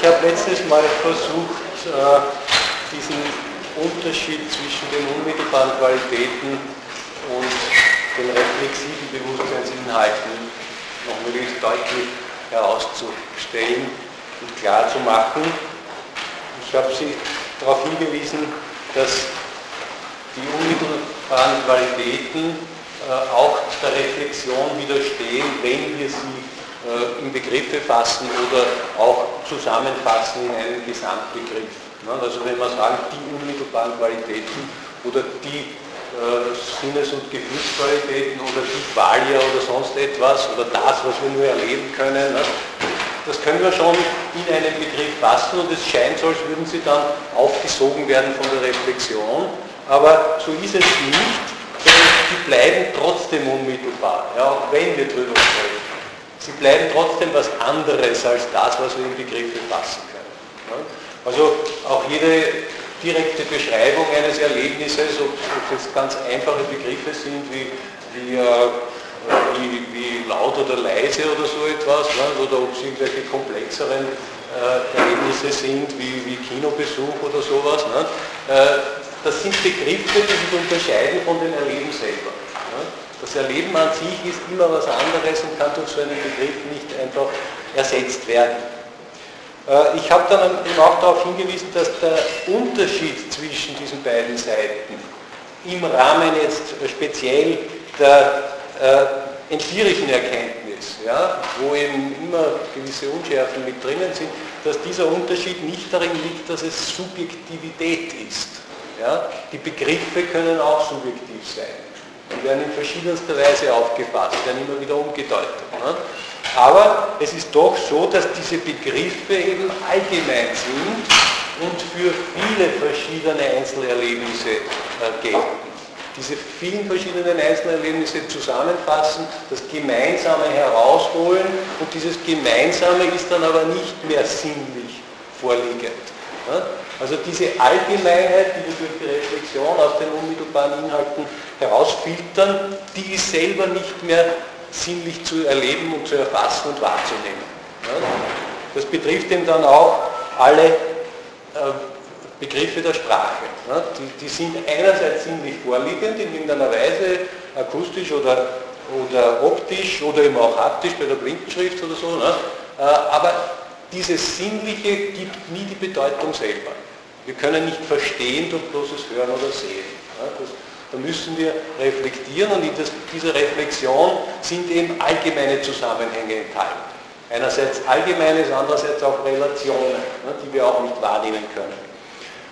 Ich habe letztes Mal versucht, diesen Unterschied zwischen den unmittelbaren Qualitäten und den reflexiven Bewusstseinsinhalten noch möglichst deutlich herauszustellen und klar zu machen. Ich habe Sie darauf hingewiesen, dass die unmittelbaren Qualitäten auch der Reflexion widerstehen, wenn wir sie in Begriffe fassen oder auch zusammenfassen in einen Gesamtbegriff. Also wenn wir sagen, die unmittelbaren Qualitäten oder die Sinnes- und Gefühlsqualitäten oder die Qualia oder sonst etwas oder das, was wir nur erleben können, das können wir schon in einen Begriff fassen und es scheint so, als würden sie dann aufgesogen werden von der Reflexion, aber so ist es nicht, denn die bleiben trotzdem unmittelbar, auch wenn wir drüber sprechen. Sie bleiben trotzdem was anderes als das, was wir in Begriffe fassen können. Also auch jede direkte Beschreibung eines Erlebnisses, ob es jetzt ganz einfache Begriffe sind wie laut oder leise oder so etwas, oder ob es irgendwelche komplexeren Erlebnisse sind wie Kinobesuch oder sowas, das sind Begriffe, die sich unterscheiden von dem Erleben selber. Das Erleben an sich ist immer was anderes und kann durch so einen Begriff nicht einfach ersetzt werden. Ich habe dann eben auch darauf hingewiesen, dass der Unterschied zwischen diesen beiden Seiten im Rahmen jetzt speziell der empirischen Erkenntnis, wo eben immer gewisse Unschärfen mit drinnen sind, dass dieser Unterschied nicht darin liegt, dass es Subjektivität ist. Die Begriffe können auch subjektiv sein. Die werden in verschiedenster Weise aufgefasst, werden immer wieder umgedeutet. Aber es ist doch so, dass diese Begriffe eben allgemein sind und für viele verschiedene Einzelerlebnisse gelten. Diese vielen verschiedenen Einzelerlebnisse zusammenfassen, das Gemeinsame herausholen und dieses Gemeinsame ist dann aber nicht mehr sinnlich vorliegend. Also diese Allgemeinheit, die wir durch die Reflexion aus den unmittelbaren Inhalten herausfiltern, die ist selber nicht mehr sinnlich zu erleben und zu erfassen und wahrzunehmen. Das betrifft eben dann auch alle Begriffe der Sprache. Die sind einerseits sinnlich vorliegend in irgendeiner Weise, akustisch oder optisch oder eben auch haptisch bei der Blindenschrift oder so, aber dieses Sinnliche gibt nie die Bedeutung selber. Wir können nicht verstehen durch bloßes Hören oder Sehen. Da müssen wir reflektieren und in dieser Reflexion sind eben allgemeine Zusammenhänge enthalten. Einerseits Allgemeines, andererseits auch Relationen, die wir auch nicht wahrnehmen können.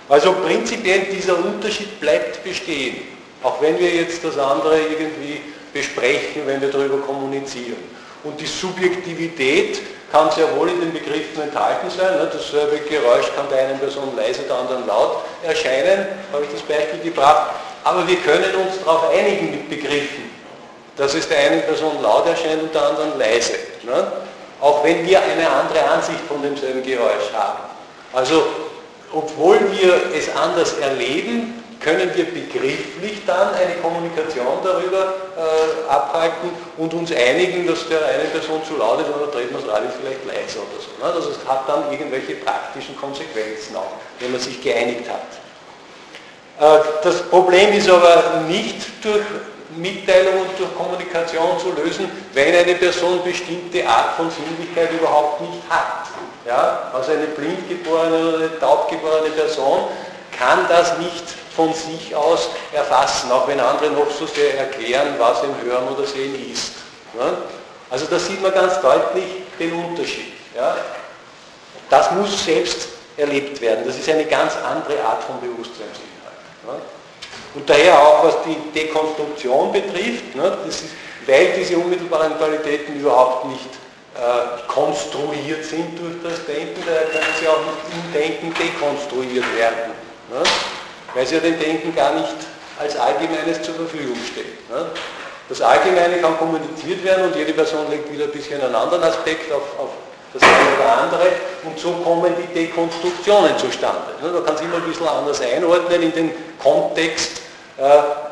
Also prinzipiell dieser Unterschied bleibt bestehen, auch wenn wir jetzt das andere irgendwie besprechen, wenn wir darüber kommunizieren. Und die Subjektivität kann sehr wohl in den Begriffen enthalten sein. Dasselbe Geräusch kann der einen Person leise, der anderen laut erscheinen, habe ich das Beispiel gebracht. Aber wir können uns darauf einigen mit Begriffen, dass es der einen Person laut erscheint und der anderen leise. Auch wenn wir eine andere Ansicht von demselben Geräusch haben. Also, obwohl wir es anders erleben, können wir begrifflich dann eine Kommunikation darüber abhalten und uns einigen, dass der eine Person zu laut ist oder dreht man das Radio vielleicht leiser oder so. Ne? Also es hat dann irgendwelche praktischen Konsequenzen auch, wenn man sich geeinigt hat. Das Problem ist aber nicht durch Mitteilung und durch Kommunikation zu lösen, wenn eine Person bestimmte Art von Sinnlichkeit überhaupt nicht hat. Ja? Also eine blind geborene oder eine taub geborene Person kann das nicht von sich aus erfassen, auch wenn andere noch so sehr erklären, was im Hören oder Sehen ist. Also da sieht man ganz deutlich den Unterschied. Das muss selbst erlebt werden. Das ist eine ganz andere Art von Bewusstseinsinhalt. Und daher auch, was die Dekonstruktion betrifft, das ist, weil diese unmittelbaren Qualitäten überhaupt nicht konstruiert sind durch das Denken, daher können sie auch nicht im Denken dekonstruiert werden. Weil sie ja dem Denken gar nicht als Allgemeines zur Verfügung steht. Das Allgemeine kann kommuniziert werden und jede Person legt wieder ein bisschen einen anderen Aspekt auf das eine oder andere und so kommen die Dekonstruktionen zustande. Da kann es immer ein bisschen anders einordnen in den Kontext,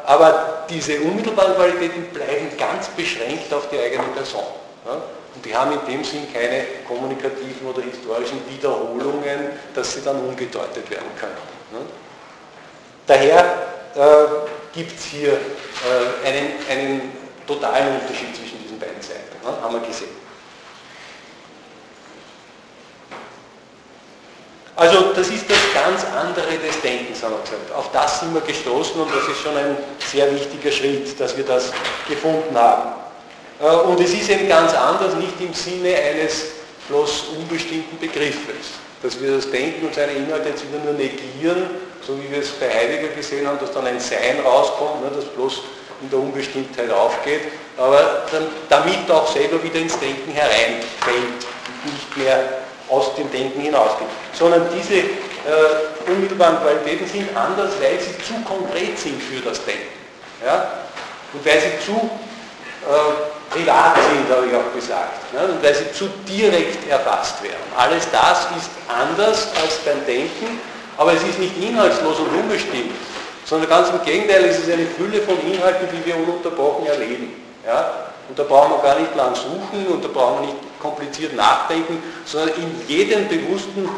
aber diese unmittelbaren Qualitäten bleiben ganz beschränkt auf die eigene Person. Und die haben in dem Sinn keine kommunikativen oder historischen Wiederholungen, dass sie dann umgedeutet werden können. Daher gibt es hier einen totalen Unterschied zwischen diesen beiden Seiten, haben wir gesehen. Also das ist das ganz andere des Denkens, haben wir gesagt. Auf das sind wir gestoßen und das ist schon ein sehr wichtiger Schritt, dass wir das gefunden haben. Und es ist eben ganz anders, nicht im Sinne eines bloß unbestimmten Begriffes, dass wir das Denken und seine Inhalte jetzt wieder nur negieren, so wie wir es bei Heidegger gesehen haben, dass dann ein Sein rauskommt, das bloß in der Unbestimmtheit aufgeht, aber dann, damit auch selber wieder ins Denken hereinfällt und nicht mehr aus dem Denken hinausgeht, sondern diese unmittelbaren Qualitäten sind anders, weil sie zu konkret sind für das Denken. Ja? Und weil sie zu privat sind, habe ich auch gesagt, ne? Und weil sie zu direkt erfasst werden. Alles das ist anders als beim Denken, aber es ist nicht inhaltslos und unbestimmt, sondern ganz im Gegenteil, es ist eine Fülle von Inhalten, die wir ununterbrochen erleben. Ja? Und da brauchen wir gar nicht lang suchen und da brauchen wir nicht kompliziert nachdenken, sondern in jedem bewussten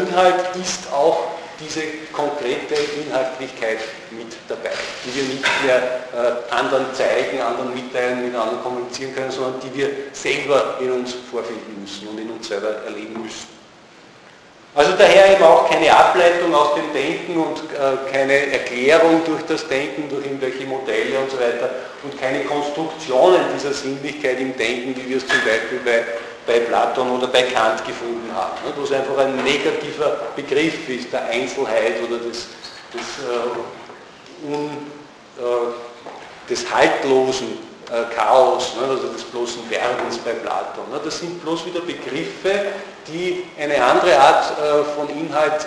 Inhalt ist auch diese konkrete Inhaltlichkeit mit dabei, die wir nicht mehr anderen zeigen, anderen mitteilen, mit anderen kommunizieren können, sondern die wir selber in uns vorfinden müssen und in uns selber erleben müssen. Also daher eben auch keine Ableitung aus dem Denken und keine Erklärung durch das Denken, durch irgendwelche Modelle und so weiter und keine Konstruktionen dieser Sinnlichkeit im Denken, wie wir es zum Beispiel bei Platon oder bei Kant gefunden haben, ne, wo es einfach ein negativer Begriff ist, der Einzelheit oder des haltlosen Chaos, ne, also des bloßen Werdens bei Platon. Ne, das sind bloß wieder Begriffe, die eine andere Art von Inhalt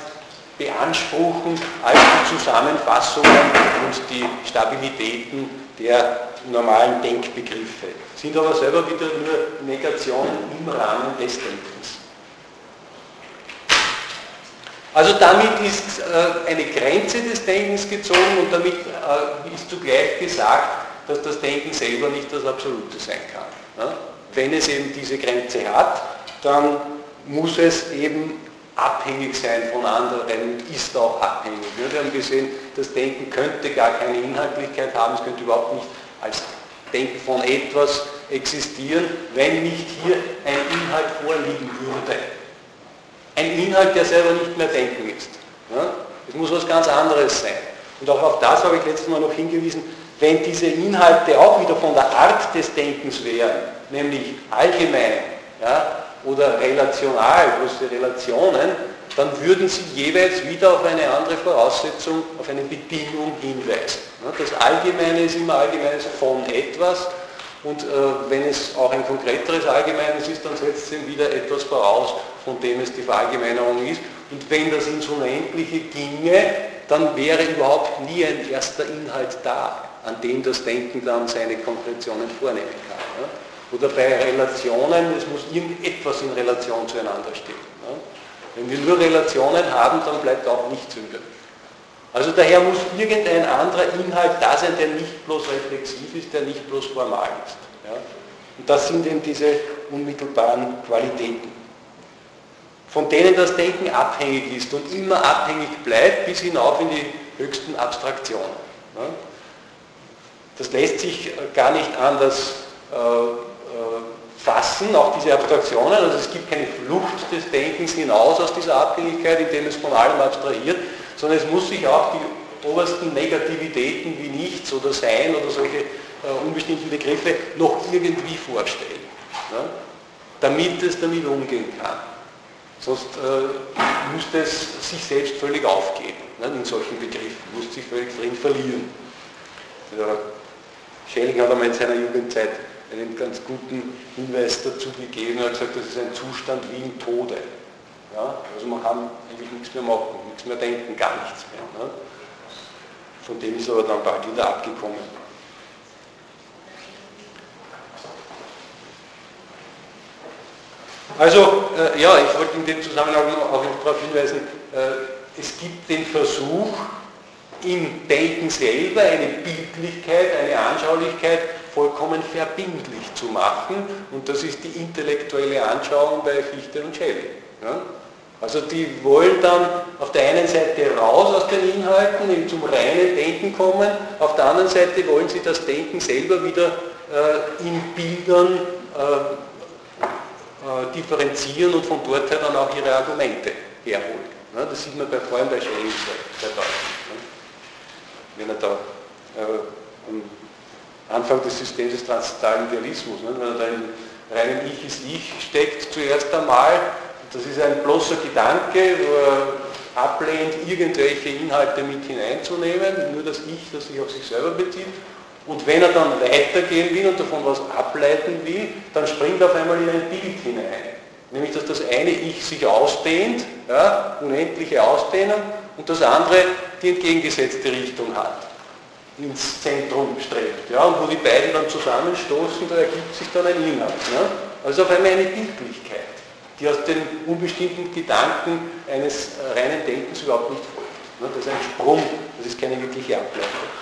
beanspruchen als die Zusammenfassungen und die Stabilitäten der normalen Denkbegriffe, sind aber selber wieder nur Negationen im Rahmen des Denkens. Also damit ist eine Grenze des Denkens gezogen und damit ist zugleich gesagt, dass das Denken selber nicht das Absolute sein kann. Wenn es eben diese Grenze hat, dann muss es eben abhängig sein von anderen und ist auch abhängig. Wir haben gesehen, das Denken könnte gar keine Inhaltlichkeit haben, es könnte überhaupt nicht als Denken von etwas existieren, wenn nicht hier ein Inhalt vorliegen würde. Ein Inhalt, der selber nicht mehr Denken ist. Es muss was ganz anderes sein. Und auch auf das habe ich letztes Mal noch hingewiesen, wenn diese Inhalte auch wieder von der Art des Denkens wären, nämlich allgemein, ja, oder relational, bloße Relationen, dann würden sie jeweils wieder auf eine andere Voraussetzung, auf eine Bedingung hinweisen. Das Allgemeine ist immer Allgemeines von etwas und wenn es auch ein konkreteres Allgemeines ist, dann setzt es eben wieder etwas voraus, von dem es die Verallgemeinerung ist. Und wenn das ins Unendliche ginge, dann wäre überhaupt nie ein erster Inhalt da, an dem das Denken dann seine Konkretionen vornehmen kann. Oder bei Relationen, es muss irgendetwas in Relation zueinander stehen. Wenn wir nur Relationen haben, dann bleibt auch nichts übrig. Also daher muss irgendein anderer Inhalt da sein, der nicht bloß reflexiv ist, der nicht bloß formal ist. Und das sind eben diese unmittelbaren Qualitäten, von denen das Denken abhängig ist und immer abhängig bleibt, bis hinauf in die höchsten Abstraktionen. Das lässt sich gar nicht anders fassen, auch diese Abstraktionen, also es gibt keine Flucht des Denkens hinaus aus dieser Abhängigkeit, indem es von allem abstrahiert, sondern es muss sich auch die obersten Negativitäten wie nichts oder sein oder solche unbestimmten Begriffe noch irgendwie vorstellen, ne? Damit es damit umgehen kann. Sonst müsste es sich selbst völlig aufgeben, ne? In solchen Begriffen, muss sich völlig drin verlieren. Der Schelling hat einmal in seiner Jugendzeit einen ganz guten Hinweis dazu gegeben, er hat gesagt, das ist ein Zustand wie im Tode. Ja? Also man kann eigentlich nichts mehr machen, nichts mehr denken, gar nichts mehr. Ne? Von dem ist aber dann bald wieder abgekommen. Also, ja, ich wollte in dem Zusammenhang auch noch darauf hinweisen, es gibt den Versuch, im Denken selber eine Bildlichkeit, eine Anschaulichkeit vollkommen verbindlich zu machen, und das ist die intellektuelle Anschauung bei Fichte und Shelley. Ja? Also die wollen dann auf der einen Seite raus aus den Inhalten, eben zum reinen Denken kommen, auf der anderen Seite wollen sie das Denken selber wieder in Bildern differenzieren und von dort her dann auch ihre Argumente herholen. Ja? Das sieht man bei vor allem bei Shelley sehr deutlich. Ja? Wenn er da am Anfang des Systems des transzendentalen Idealismus, ne, wenn er da im reinen Ich ist Ich steckt zuerst einmal, das ist ein bloßer Gedanke, wo er ablehnt, irgendwelche Inhalte mit hineinzunehmen, nur das Ich, das sich auf sich selber bezieht. Und wenn er dann weitergehen will und davon was ableiten will, dann springt er auf einmal in ein Bild hinein. Nämlich, dass das eine Ich sich ausdehnt, ja, unendliche Ausdehnung, und das andere die entgegengesetzte Richtung hat, ins Zentrum strebt. Ja, und wo die beiden dann zusammenstoßen, da ergibt sich dann ein Inhalt. Ne? Also auf einmal eine Bildlichkeit, die aus den unbestimmten Gedanken eines reinen Denkens überhaupt nicht folgt. Ne? Das ist ein Sprung, das ist keine wirkliche Ableitung.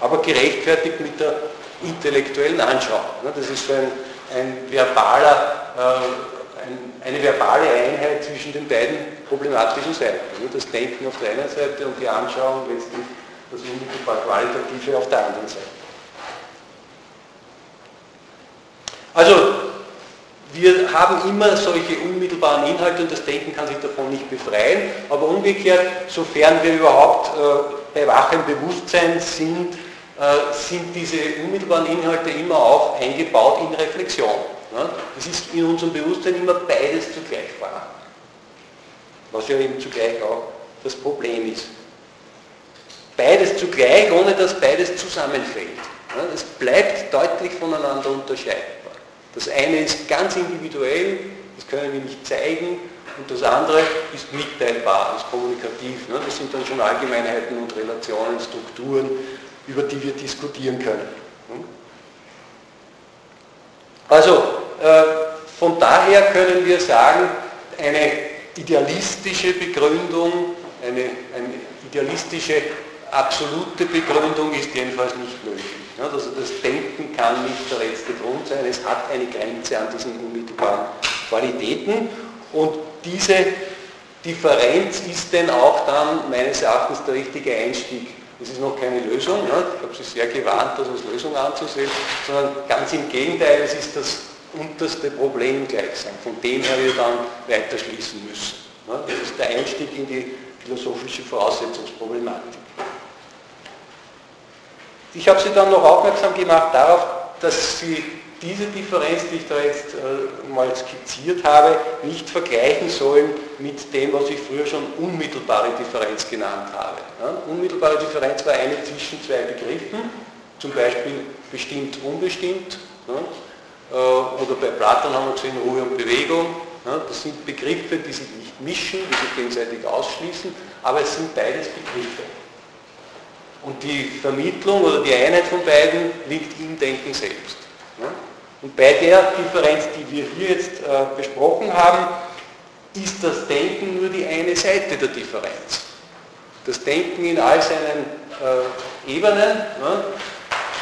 Aber gerechtfertigt mit der intellektuellen Anschauung. Ne? Das ist so eine verbale Einheit zwischen den beiden problematischen Seiten. Ne? Das Denken auf der einen Seite und die Anschauung letztlich das unmittelbar Qualitative auf der anderen Seite. Also, wir haben immer solche unmittelbaren Inhalte und das Denken kann sich davon nicht befreien, aber umgekehrt, sofern wir überhaupt bei wachem Bewusstsein sind, sind diese unmittelbaren Inhalte immer auch eingebaut in Reflexion. Ne? Das ist in unserem Bewusstsein immer beides zugleich wahr, was ja eben zugleich auch das Problem ist. Beides zugleich, ohne dass beides zusammenfällt. Es bleibt deutlich voneinander unterscheidbar. Das eine ist ganz individuell, das können wir nicht zeigen, und das andere ist mitteilbar, ist kommunikativ. Das sind dann schon Allgemeinheiten und Relationen, Strukturen, über die wir diskutieren können. Also, von daher können wir sagen, eine idealistische Begründung, eine idealistische absolute Begründung ist jedenfalls nicht möglich. Also das Denken kann nicht der letzte Grund sein, es hat eine Grenze an diesen unmittelbaren Qualitäten, und diese Differenz ist denn auch dann meines Erachtens der richtige Einstieg. Es ist noch keine Lösung, ich habe Sie sehr gewarnt, das als Lösung anzusehen, sondern ganz im Gegenteil, es ist das unterste Problem gleichsam, von dem her wir dann weiter schließen müssen. Das ist der Einstieg in die philosophische Voraussetzungsproblematik. Ich habe Sie dann noch aufmerksam gemacht darauf, dass Sie diese Differenz, die ich da jetzt mal skizziert habe, nicht vergleichen sollen mit dem, was ich früher schon unmittelbare Differenz genannt habe. Ja? Unmittelbare Differenz war eine zwischen zwei Begriffen, zum Beispiel bestimmt, unbestimmt. Ja? Oder bei Platon haben wir gesehen Ruhe und Bewegung. Ja? Das sind Begriffe, die sich nicht mischen, die sich gegenseitig ausschließen, aber es sind beides Begriffe. Und die Vermittlung oder die Einheit von beiden liegt im Denken selbst. Und bei der Differenz, die wir hier jetzt besprochen haben, ist das Denken nur die eine Seite der Differenz. Das Denken in all seinen Ebenen,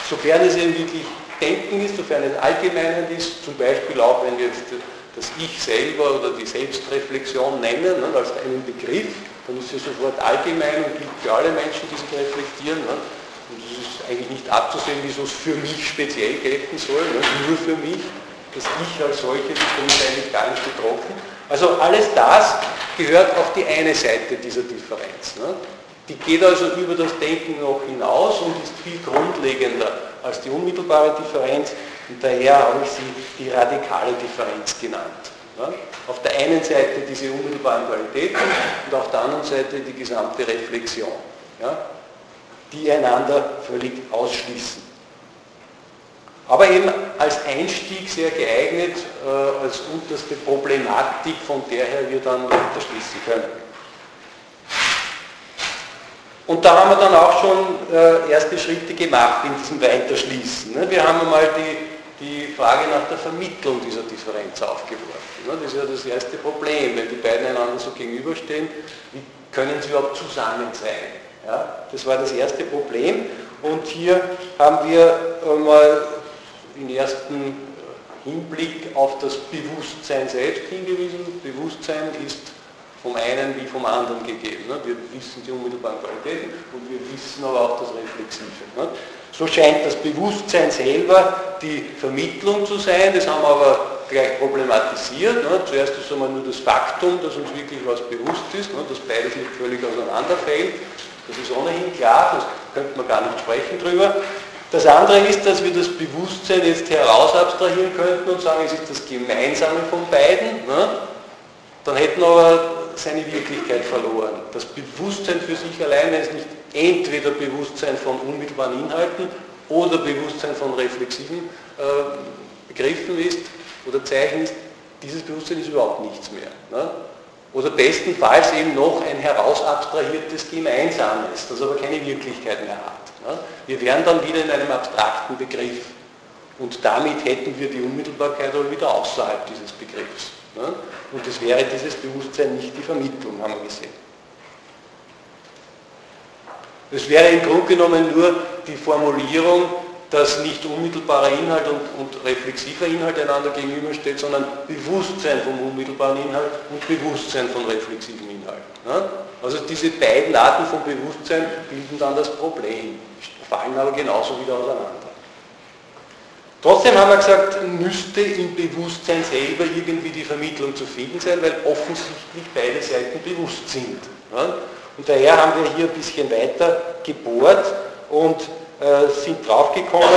sofern es eben wirklich Denken ist, sofern es allgemein ist, zum Beispiel auch, wenn wir jetzt das Ich selber oder die Selbstreflexion nennen, als einen Begriff, dann ist es sofort allgemein und gilt für alle Menschen, die sich reflektieren. Ne? Und es ist eigentlich nicht abzusehen, wieso es für mich speziell gelten soll, ne? Nur für mich. Das Ich als solches ist für mich eigentlich gar nicht betroffen. Also alles das gehört auf die eine Seite dieser Differenz. Ne? Die geht also über das Denken noch hinaus und ist viel grundlegender als die unmittelbare Differenz. Und daher habe ich sie die radikale Differenz genannt. Ja, auf der einen Seite diese unmittelbaren Qualitäten und auf der anderen Seite die gesamte Reflexion, ja, die einander völlig ausschließen. Aber eben als Einstieg sehr geeignet, als unterste Problematik, von der her wir dann weiter schließen können. Und da haben wir dann auch schon erste Schritte gemacht in diesem Weiterschließen. Ne? Wir haben einmal die Frage nach der Vermittlung dieser Differenz aufgeworfen. Das ist ja das erste Problem, wenn die beiden einander so gegenüberstehen, wie können sie überhaupt zusammen sein? Ja, das war das erste Problem, und hier haben wir mal im ersten Hinblick auf das Bewusstsein selbst hingewiesen. Bewusstsein ist vom einen wie vom anderen gegeben. Wir wissen die unmittelbaren Qualitäten und wir wissen aber auch das Reflexive. So scheint das Bewusstsein selber die Vermittlung zu sein, das haben wir aber gleich problematisiert. Zuerst ist einmal nur das Faktum, dass uns wirklich was bewusst ist, dass beides nicht völlig auseinanderfällt. Das ist ohnehin klar, das könnte man gar nicht sprechen drüber. Das andere ist, dass wir das Bewusstsein jetzt heraus abstrahieren könnten und sagen, es ist das Gemeinsame von beiden. Dann hätten aber seine Wirklichkeit verloren. Das Bewusstsein für sich alleine ist nicht entweder Bewusstsein von unmittelbaren Inhalten oder Bewusstsein von reflexiven Begriffen ist oder Zeichen ist. Dieses Bewusstsein ist überhaupt nichts mehr. Ne? Oder bestenfalls eben noch ein herausabstrahiertes Gemeinsames, das aber keine Wirklichkeit mehr hat. Ne? Wir wären dann wieder in einem abstrakten Begriff. Und damit hätten wir die Unmittelbarkeit aber wieder außerhalb dieses Begriffs. Ne? Und es wäre dieses Bewusstsein nicht die Vermittlung, haben wir gesehen. Es wäre im Grunde genommen nur die Formulierung, dass nicht unmittelbarer Inhalt und reflexiver Inhalt einander gegenübersteht, sondern Bewusstsein vom unmittelbaren Inhalt und Bewusstsein von reflexivem Inhalt. Ja? Also diese beiden Arten von Bewusstsein bilden dann das Problem, fallen aber genauso wieder auseinander. Trotzdem haben wir gesagt, müsste im Bewusstsein selber irgendwie die Vermittlung zu finden sein, weil offensichtlich beide Seiten bewusst sind. Ja? Und daher haben wir hier ein bisschen weiter gebohrt und sind draufgekommen,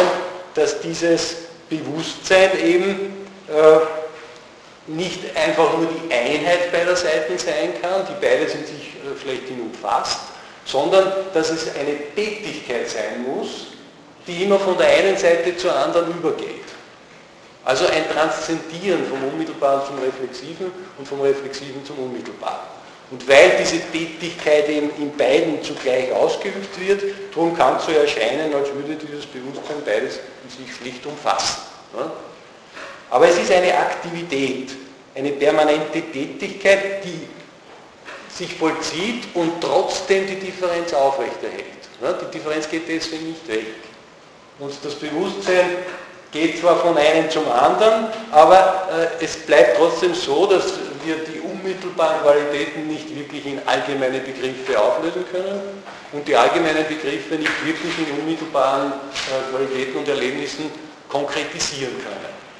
dass dieses Bewusstsein eben nicht einfach nur die Einheit beider Seiten sein kann, die beide sind sich vielleicht hinumfasst, sondern dass es eine Tätigkeit sein muss, die immer von der einen Seite zur anderen übergeht. Also ein Transzendieren vom Unmittelbaren zum Reflexiven und vom Reflexiven zum Unmittelbaren. Und weil diese Tätigkeit eben in beiden zugleich ausgeübt wird, darum kann es so erscheinen, als würde dieses Bewusstsein beides in sich schlicht umfassen. Aber es ist eine Aktivität, eine permanente Tätigkeit, die sich vollzieht und trotzdem die Differenz aufrechterhält. Die Differenz geht deswegen nicht weg. Und das Bewusstsein geht zwar von einem zum anderen, aber es bleibt trotzdem so, dass wir die unmittelbaren Qualitäten nicht wirklich in allgemeine Begriffe auflösen können und die allgemeinen Begriffe nicht wirklich in unmittelbaren Qualitäten und Erlebnissen konkretisieren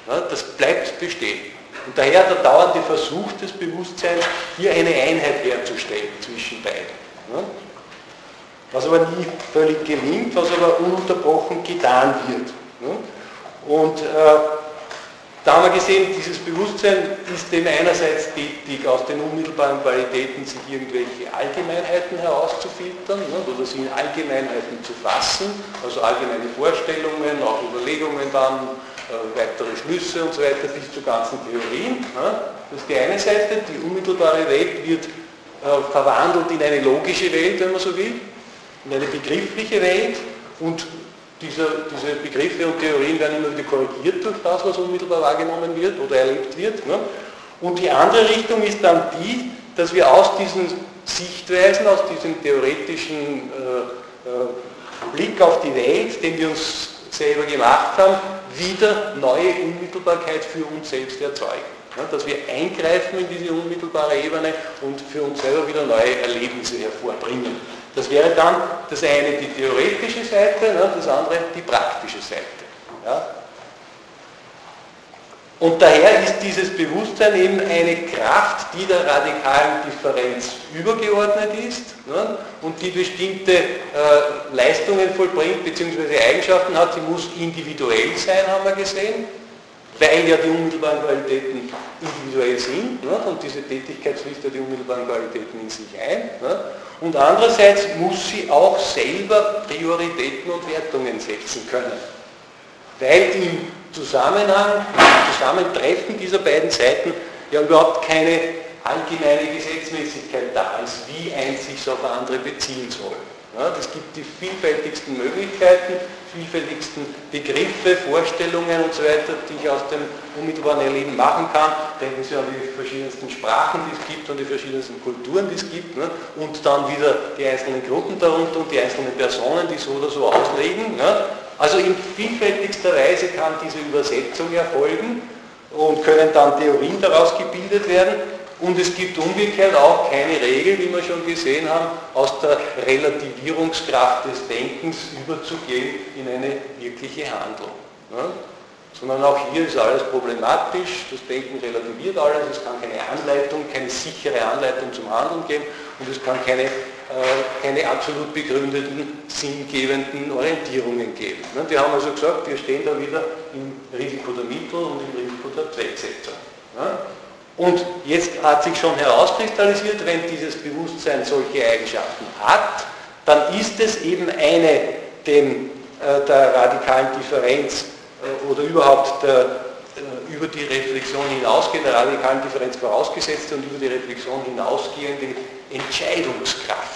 können. Das bleibt bestehen. Und daher der dauernde Versuch des Bewusstseins, hier eine Einheit herzustellen zwischen beiden. Was aber nie völlig gelingt, was aber ununterbrochen getan wird. Und da haben wir gesehen, dieses Bewusstsein ist eben einerseits tätig, aus den unmittelbaren Qualitäten sich irgendwelche Allgemeinheiten herauszufiltern, ne, oder sie in Allgemeinheiten zu fassen, also allgemeine Vorstellungen, auch Überlegungen dann, weitere Schlüsse und so weiter bis zu ganzen Theorien. Ne. Das ist die eine Seite, die unmittelbare Welt wird verwandelt in eine logische Welt, wenn man so will, in eine begriffliche Welt und diese Begriffe und Theorien werden immer wieder korrigiert durch das, was unmittelbar wahrgenommen wird oder erlebt wird. Ne? Und die andere Richtung ist dann die, dass wir aus diesen Sichtweisen, aus diesem theoretischen Blick auf die Welt, den wir uns selber gemacht haben, wieder neue Unmittelbarkeit für uns selbst erzeugen. Ne? Dass wir eingreifen in diese unmittelbare Ebene und für uns selber wieder neue Erlebnisse hervorbringen. Das wäre dann das eine die theoretische Seite, das andere die praktische Seite. Ja. Und daher ist dieses Bewusstsein eben eine Kraft, die der radikalen Differenz übergeordnet ist und die bestimmte Leistungen vollbringt bzw. Eigenschaften hat. Sie muss individuell sein, haben wir gesehen, weil ja die unmittelbaren Qualitäten individuell sind und diese Tätigkeit schließt ja die unmittelbaren Qualitäten in sich ein. Und andererseits muss sie auch selber Prioritäten und Wertungen setzen können. Weil im Zusammenhang, im Zusammentreffen dieser beiden Seiten ja überhaupt keine allgemeine Gesetzmäßigkeit da ist, wie eins sich auf andere beziehen soll. Es gibt die vielfältigsten Möglichkeiten, vielfältigsten Begriffe, Vorstellungen und so weiter, die ich aus dem unmittelbaren Erleben machen kann. Denken Sie an die verschiedensten Sprachen, die es gibt und die verschiedensten Kulturen, die es gibt. Ne? Und dann wieder die einzelnen Gruppen darunter und die einzelnen Personen, die so oder so auslegen. Ne? Also in vielfältigster Weise kann diese Übersetzung erfolgen und können dann Theorien daraus gebildet werden. Und es gibt umgekehrt auch keine Regel, wie wir schon gesehen haben, aus der Relativierungskraft des Denkens überzugehen in eine wirkliche Handlung. Ja? Sondern auch hier ist alles problematisch, das Denken relativiert alles, es kann keine Anleitung, keine sichere Anleitung zum Handeln geben und es kann keine absolut begründeten, sinngebenden Orientierungen geben. Ne? Die haben also gesagt, wir stehen da wieder im Risiko der Mittel und im Risiko der Zwecksetzung. Ne? Und jetzt hat sich schon herauskristallisiert, wenn dieses Bewusstsein solche Eigenschaften hat, dann ist es eben eine der radikalen Differenz oder überhaupt über die Reflexion hinausgehende, radikalen Differenz vorausgesetzte und über die Reflexion hinausgehende Entscheidungskraft.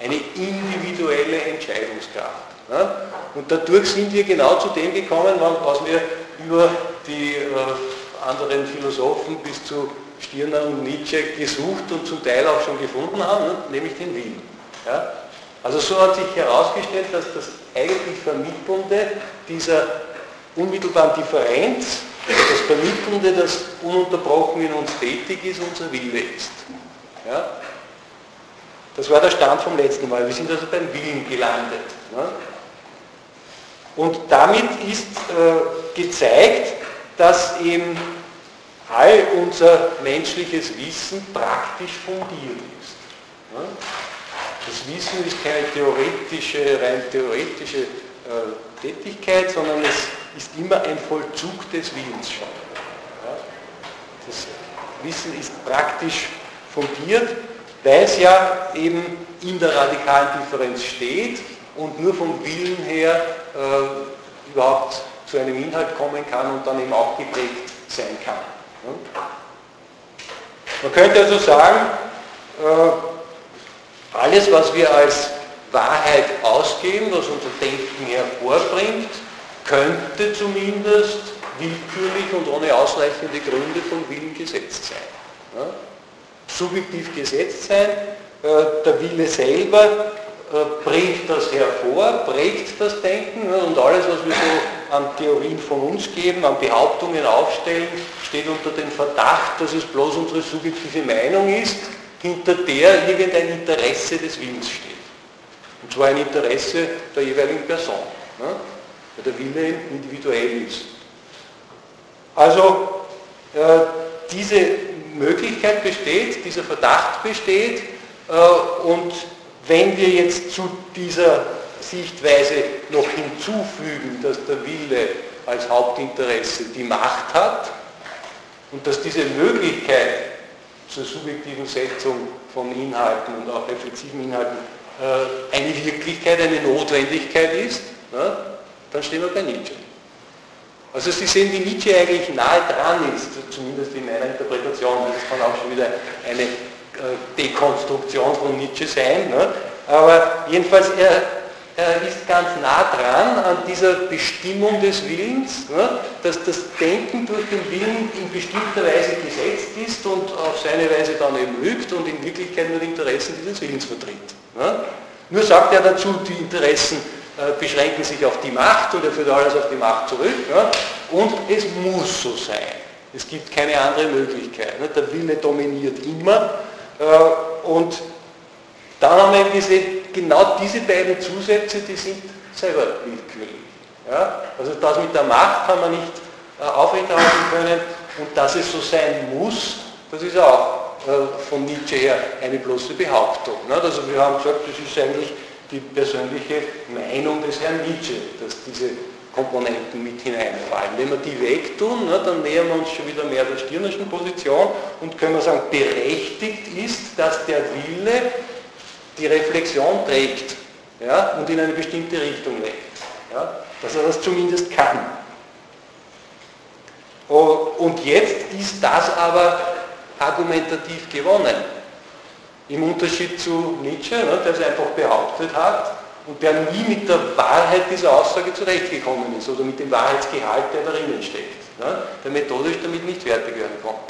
Eine individuelle Entscheidungskraft. Ja? Und dadurch sind wir genau zu dem gekommen, was wir über die anderen Philosophen bis zu Stirner und Nietzsche gesucht und zum Teil auch schon gefunden haben, nämlich den Willen. Ja? Also so hat sich herausgestellt, dass das eigentlich Vermittelnde dieser unmittelbaren Differenz, das Vermittelnde, das ununterbrochen in uns tätig ist, unser Wille ist. Ja? Das war der Stand vom letzten Mal. Wir sind also beim Willen gelandet. Ja? Und damit ist gezeigt, dass eben all unser menschliches Wissen praktisch fundiert ist. Ja? Das Wissen ist keine rein theoretische Tätigkeit, sondern es ist immer ein Vollzug des Willens schon. Ja? Das Wissen ist praktisch fundiert, weil es ja eben in der radikalen Differenz steht und nur vom Willen her überhaupt zu einem Inhalt kommen kann und dann eben auch geprägt sein kann. Ja? Man könnte also sagen, alles, was wir als Wahrheit ausgeben, was unser Denken hervorbringt, könnte zumindest willkürlich und ohne ausreichende Gründe vom Willen gesetzt sein. Ja? Subjektiv gesetzt sein, der Wille selber bringt das hervor, prägt das Denken, ja? Und alles, was wir so an Theorien von uns geben, an Behauptungen aufstellen, steht unter dem Verdacht, dass es bloß unsere subjektive Meinung ist, hinter der irgendein Interesse des Willens steht. Und zwar ein Interesse der jeweiligen Person, ne? Weil der Wille individuell ist. Also diese Möglichkeit besteht, dieser Verdacht besteht, und wenn wir jetzt zu dieser Sichtweise noch hinzufügen, dass der Wille als Hauptinteresse die Macht hat und dass diese Möglichkeit zur subjektiven Setzung von Inhalten und auch reflexiven Inhalten eine Wirklichkeit, eine Notwendigkeit ist, ne? Dann stehen wir bei Nietzsche. Also Sie sehen, wie Nietzsche eigentlich nahe dran ist, zumindest in meiner Interpretation. Das kann auch schon wieder eine Dekonstruktion von Nietzsche sein, ne? Aber jedenfalls, er ist ganz nah dran an dieser Bestimmung des Willens, ne? Dass das Denken durch den Willen in bestimmter Weise gesetzt ist und auf seine Weise dann eben lügt und in Wirklichkeit nur die Interessen dieses Willens vertritt. Ne? Nur sagt er dazu, die Interessen beschränken sich auf die Macht, und er führt alles auf die Macht zurück, ne? Und es muss so sein. Es gibt keine andere Möglichkeit. Ne? Der Wille dominiert immer. Und dann haben wir gesehen, genau diese beiden Zusätze, die sind selber willkürlich. Ja? Also das mit der Macht kann man nicht aufrechterhalten können, und dass es so sein muss, das ist auch von Nietzsche her eine bloße Behauptung. Ne? Also wir haben gesagt, das ist eigentlich die persönliche Meinung des Herrn Nietzsche, dass diese Komponenten mit hineinfallen. Wenn wir die wegtun, ne, dann nähern wir uns schon wieder mehr der stirnerischen Position und können wir sagen, berechtigt ist, dass der Wille die Reflexion trägt, ja, und in eine bestimmte Richtung lenkt. Ja, dass er das zumindest kann. Und jetzt ist das aber argumentativ gewonnen. Im Unterschied zu Nietzsche, ne, der es einfach behauptet hat und der nie mit der Wahrheit dieser Aussage zurechtgekommen ist oder mit dem Wahrheitsgehalt, der darin steckt, ne, der methodisch damit nicht fertig werden konnte.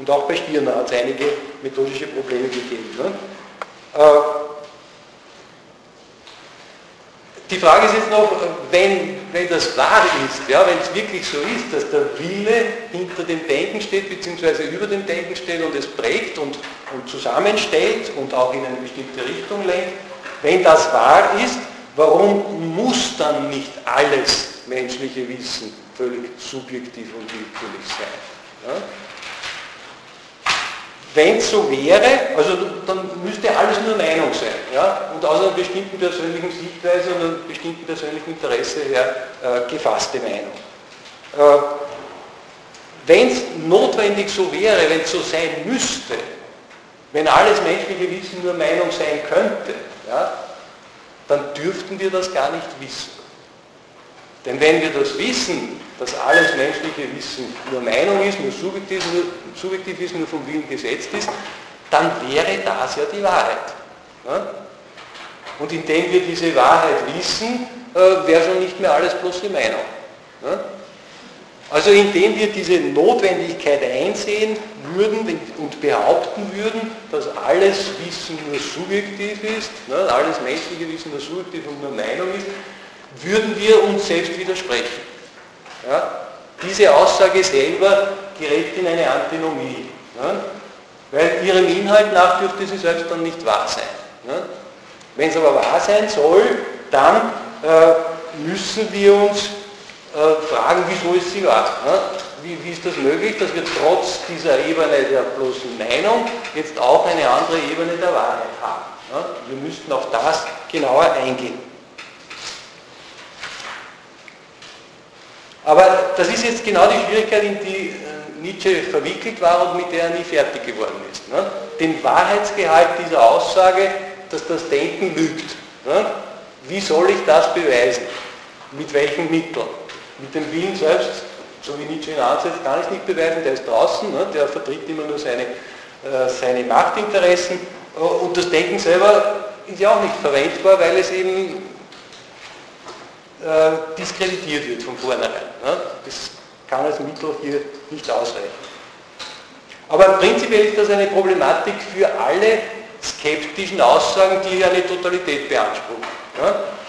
Und auch bei Stirner hat es einige methodische Probleme gegeben. Ne. Die Frage ist jetzt noch, wenn das wahr ist, ja, wenn es wirklich so ist, dass der Wille hinter dem Denken steht, beziehungsweise über dem Denken steht und es prägt und zusammenstellt und auch in eine bestimmte Richtung lenkt, wenn das wahr ist, warum muss dann nicht alles menschliche Wissen völlig subjektiv und willkürlich sein? Ja? Wenn es so wäre, also dann müsste alles nur Meinung sein, ja? Und aus einer bestimmten persönlichen Sichtweise und einem bestimmten persönlichen Interesse her gefasste Meinung. Wenn es notwendig so wäre, wenn es so sein müsste, wenn alles menschliche Wissen nur Meinung sein könnte, ja, dann dürften wir das gar nicht wissen. Denn wenn wir das wissen, dass alles menschliche Wissen nur Meinung ist, nur subjektiv ist, nur vom Willen gesetzt ist, dann wäre das ja die Wahrheit. Ja? Und indem wir diese Wahrheit wissen, wäre schon nicht mehr alles bloß die Meinung. Ja? Also indem wir diese Notwendigkeit einsehen würden und behaupten würden, dass alles Wissen nur subjektiv ist, ja, alles menschliche Wissen nur subjektiv und nur Meinung ist, würden wir uns selbst widersprechen. Ja, diese Aussage selber gerät in eine Antinomie, ja, weil ihrem Inhalt nach dürfte sie selbst dann nicht wahr sein. Ja. Wenn es aber wahr sein soll, dann müssen wir uns fragen, wieso ist sie wahr? Ja. Wie ist das möglich, dass wir trotz dieser Ebene der bloßen Meinung jetzt auch eine andere Ebene der Wahrheit haben? Ja. Wir müssten auf das genauer eingehen. Aber das ist jetzt genau die Schwierigkeit, in die Nietzsche verwickelt war und mit der er nie fertig geworden ist. Ne? Den Wahrheitsgehalt dieser Aussage, dass das Denken lügt. Ne? Wie soll ich das beweisen? Mit welchen Mitteln? Mit dem Willen selbst, so wie Nietzsche ihn ansetzt, kann ich nicht beweisen, der ist draußen, ne? Der vertritt immer nur seine Machtinteressen. Und das Denken selber ist ja auch nicht verwendbar, weil es eben diskreditiert wird von vornherein. Das kann als Mittel hier nicht ausreichen. Aber prinzipiell ist das eine Problematik für alle skeptischen Aussagen, die eine Totalität beanspruchen.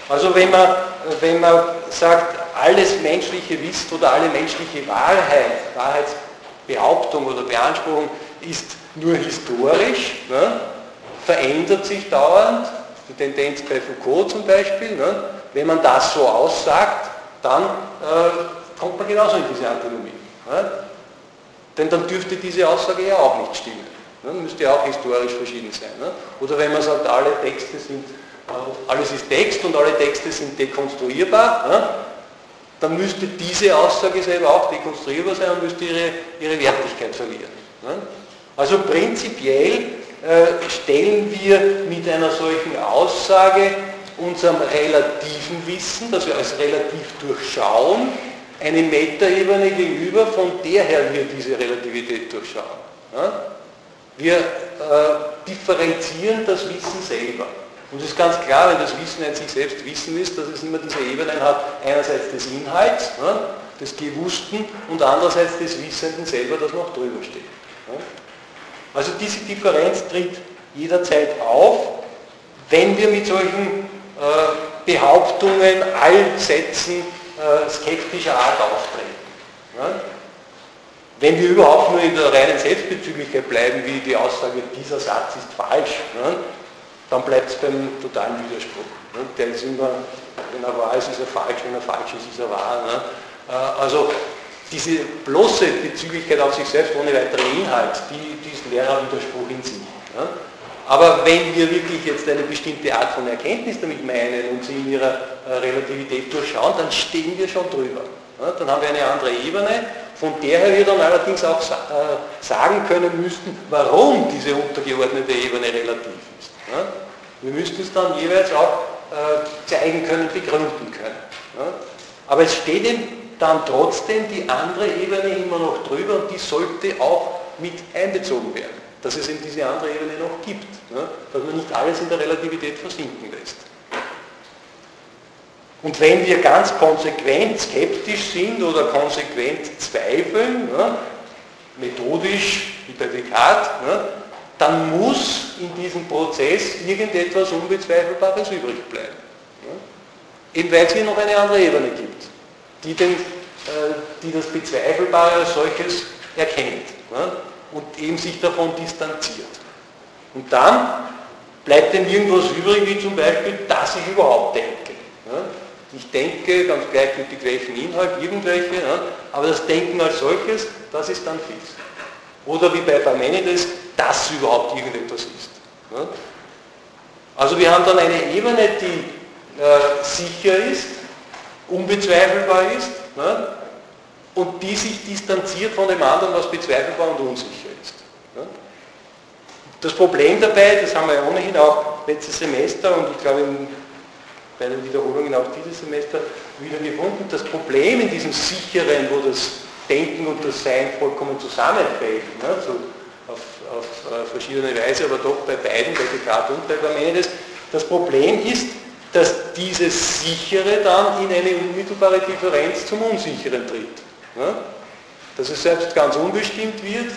Also wenn man sagt, alles menschliche Wissen oder alle menschliche Wahrheit, Wahrheitsbehauptung oder Beanspruchung ist nur historisch, verändert sich dauernd, die Tendenz bei Foucault zum Beispiel. Wenn man das so aussagt, dann kommt man genauso in diese Antinomie. Ne? Denn dann dürfte diese Aussage ja auch nicht stimmen. Ne? Müsste ja auch historisch verschieden sein. Ne? Oder wenn man sagt, alle Texte sind, alles ist Text und alle Texte sind dekonstruierbar, ne? Dann müsste diese Aussage selber auch dekonstruierbar sein und müsste ihre Wertigkeit verlieren. Ne? Also prinzipiell stellen wir mit einer solchen Aussage unserem relativen Wissen, das wir als relativ durchschauen, eine Metaebene gegenüber, von der her wir diese Relativität durchschauen. Ja? Wir differenzieren das Wissen selber. Und es ist ganz klar, wenn das Wissen ein sich selbst Wissen ist, dass es immer diese Ebenen hat, einerseits des Inhalts, ja, des Gewussten und andererseits des Wissenden selber, das noch drüber steht. Ja? Also diese Differenz tritt jederzeit auf, wenn wir mit solchen Behauptungen, Allsätzen skeptischer Art auftreten. Ja? Wenn wir überhaupt nur in der reinen Selbstbezüglichkeit bleiben, wie die Aussage, dieser Satz ist falsch, ja? Dann bleibt es beim totalen Widerspruch. Ja? Der ist immer, wenn er wahr ist, ist er falsch, wenn er falsch ist, ist er wahr. Ja? Also diese bloße Bezüglichkeit auf sich selbst ohne weiteren Inhalt, die ist ein leerer Widerspruch in sich. Ja? Aber wenn wir wirklich jetzt eine bestimmte Art von Erkenntnis damit meinen und sie in ihrer Relativität durchschauen, dann stehen wir schon drüber. Ja, dann haben wir eine andere Ebene, von der her wir dann allerdings auch sagen können müssten, warum diese untergeordnete Ebene relativ ist. Ja, wir müssten es dann jeweils auch zeigen können, begründen können. Ja, aber es steht eben dann trotzdem die andere Ebene immer noch drüber und die sollte auch mit einbezogen werden. Dass es eben diese andere Ebene noch gibt, ne? Dass man nicht alles in der Relativität versinken lässt. Und wenn wir ganz konsequent skeptisch sind oder konsequent zweifeln, ne? Methodisch, wie bei Descartes, ne? Dann muss in diesem Prozess irgendetwas Unbezweifelbares übrig bleiben. Ne? Eben weil es hier noch eine andere Ebene gibt, die das Bezweifelbare als solches erkennt, ne? Und eben sich davon distanziert. Und dann bleibt denn irgendwas übrig, wie zum Beispiel, dass ich überhaupt denke. Ne? Ich denke, ganz gleichgültig welchen Inhalt, irgendwelche, ne? Aber das Denken als solches, das ist dann fix. Oder wie bei Parmenides, dass überhaupt irgendetwas ist. Ne? Also wir haben dann eine Ebene, die sicher ist, unbezweifelbar ist, ne? Und die sich distanziert von dem anderen, was bezweifelbar und unsicher ist. Ne? Das Problem dabei, das haben wir ja ohnehin auch letztes Semester und ich glaube bei den Wiederholungen auch dieses Semester wieder gefunden, das Problem in diesem Sicheren, wo das Denken und das Sein vollkommen zusammenfällt, ne? So auf verschiedene Weise, aber doch bei beiden, bei Descartes und bei Parmenides, das Problem ist, dass dieses Sichere dann in eine unmittelbare Differenz zum Unsicheren tritt. Ne? Dass es selbst ganz unbestimmt wird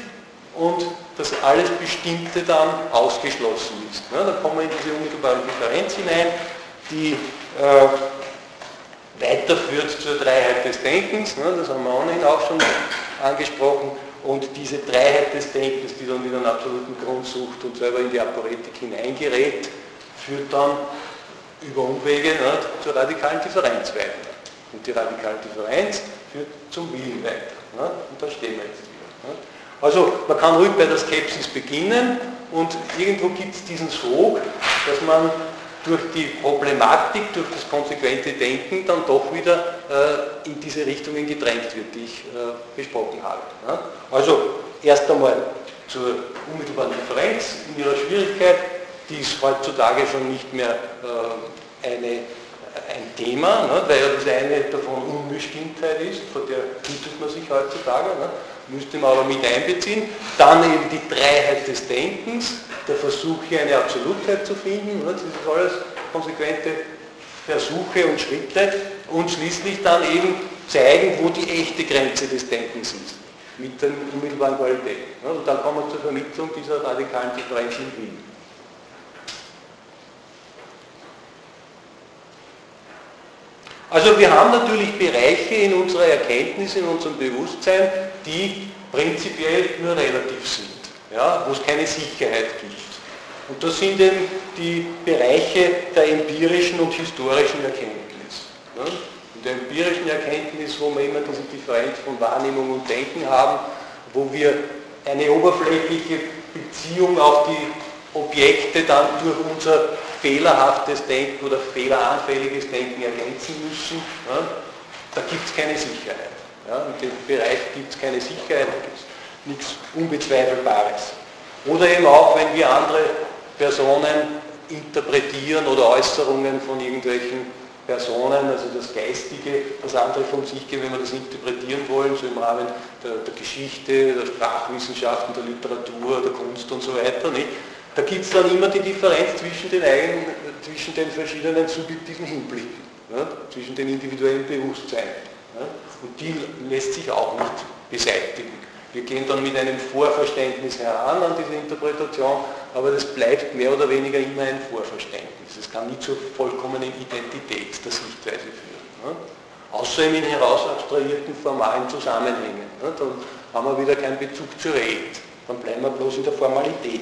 und dass alles Bestimmte dann ausgeschlossen ist. Ne? Da kommen wir in diese unmittelbare Differenz hinein, die weiterführt zur Dreiheit des Denkens, ne? Das haben wir ohnehin auch schon angesprochen, und diese Dreiheit des Denkens, die dann wieder einen absoluten Grund sucht und selber in die Aporetik hineingerät, führt dann über Umwege, ne, zur radikalen Differenz weiter. Und die radikale Differenz führt zum Willen weiter. Ne? Und da stehen wir jetzt wieder. Ne? Also man kann ruhig bei der Skepsis beginnen und irgendwo gibt es diesen Sog, dass man durch die Problematik, durch das konsequente Denken dann doch wieder in diese Richtungen gedrängt wird, die ich besprochen habe. Ne? Also erst einmal zur unmittelbaren Differenz in ihrer Schwierigkeit. Die ist heutzutage schon nicht mehr ein Thema, ne, weil ja das eine davon Unbestimmtheit ist, von der hütet man sich heutzutage, ne, müsste man aber mit einbeziehen. Dann eben die Dreiheit des Denkens, der Versuch hier eine Absolutheit zu finden, ne, das sind alles konsequente Versuche und Schritte und schließlich dann eben zeigen, wo die echte Grenze des Denkens ist, mit der unmittelbaren Qualität. Ne, und dann kommen wir zur Vermittlung dieser radikalen Differenz im Willen. Also wir haben natürlich Bereiche in unserer Erkenntnis, in unserem Bewusstsein, die prinzipiell nur relativ sind, ja, wo es keine Sicherheit gibt. Und das sind eben die Bereiche der empirischen und historischen Erkenntnis. Ja. In der empirischen Erkenntnis, wo wir immer diese Differenz von Wahrnehmung und Denken haben, wo wir eine oberflächliche Beziehung auf die Objekte dann durch unser fehlerhaftes Denken oder fehleranfälliges Denken ergänzen müssen, ja, da gibt es keine Sicherheit. Ja, in dem Bereich gibt es keine Sicherheit, da gibt es nichts Unbezweifelbares. Oder eben auch, wenn wir andere Personen interpretieren oder Äußerungen von irgendwelchen Personen, also das Geistige, das andere von sich geben, wenn wir das interpretieren wollen, so im Rahmen der Geschichte, der Sprachwissenschaften, der Literatur, der Kunst und so weiter, nicht? Da gibt es dann immer die Differenz zwischen den verschiedenen subjektiven Hinblicken, ne? Zwischen den individuellen Bewusstseinen. Ne? Und die lässt sich auch nicht beseitigen. Wir gehen dann mit einem Vorverständnis heran an diese Interpretation, aber das bleibt mehr oder weniger immer ein Vorverständnis. Es kann nie zur vollkommenen Identität der Sichtweise führen. Ne? Außer in heraus abstrahierten formalen Zusammenhängen. Ne? Dann haben wir wieder keinen Bezug zur Realität. Dann bleiben wir bloß in der Formalität.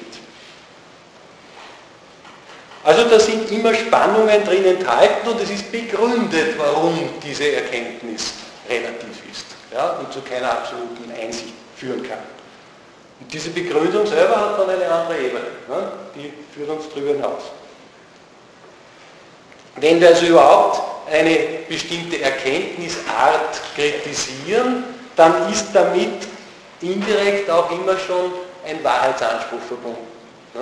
Also da sind immer Spannungen drin enthalten und es ist begründet, warum diese Erkenntnis relativ ist, ja, und zu keiner absoluten Einsicht führen kann. Und diese Begründung selber hat dann eine andere Ebene, ne? Die führt uns drüber hinaus. Wenn wir also überhaupt eine bestimmte Erkenntnisart kritisieren, dann ist damit indirekt auch immer schon ein Wahrheitsanspruch verbunden, ne?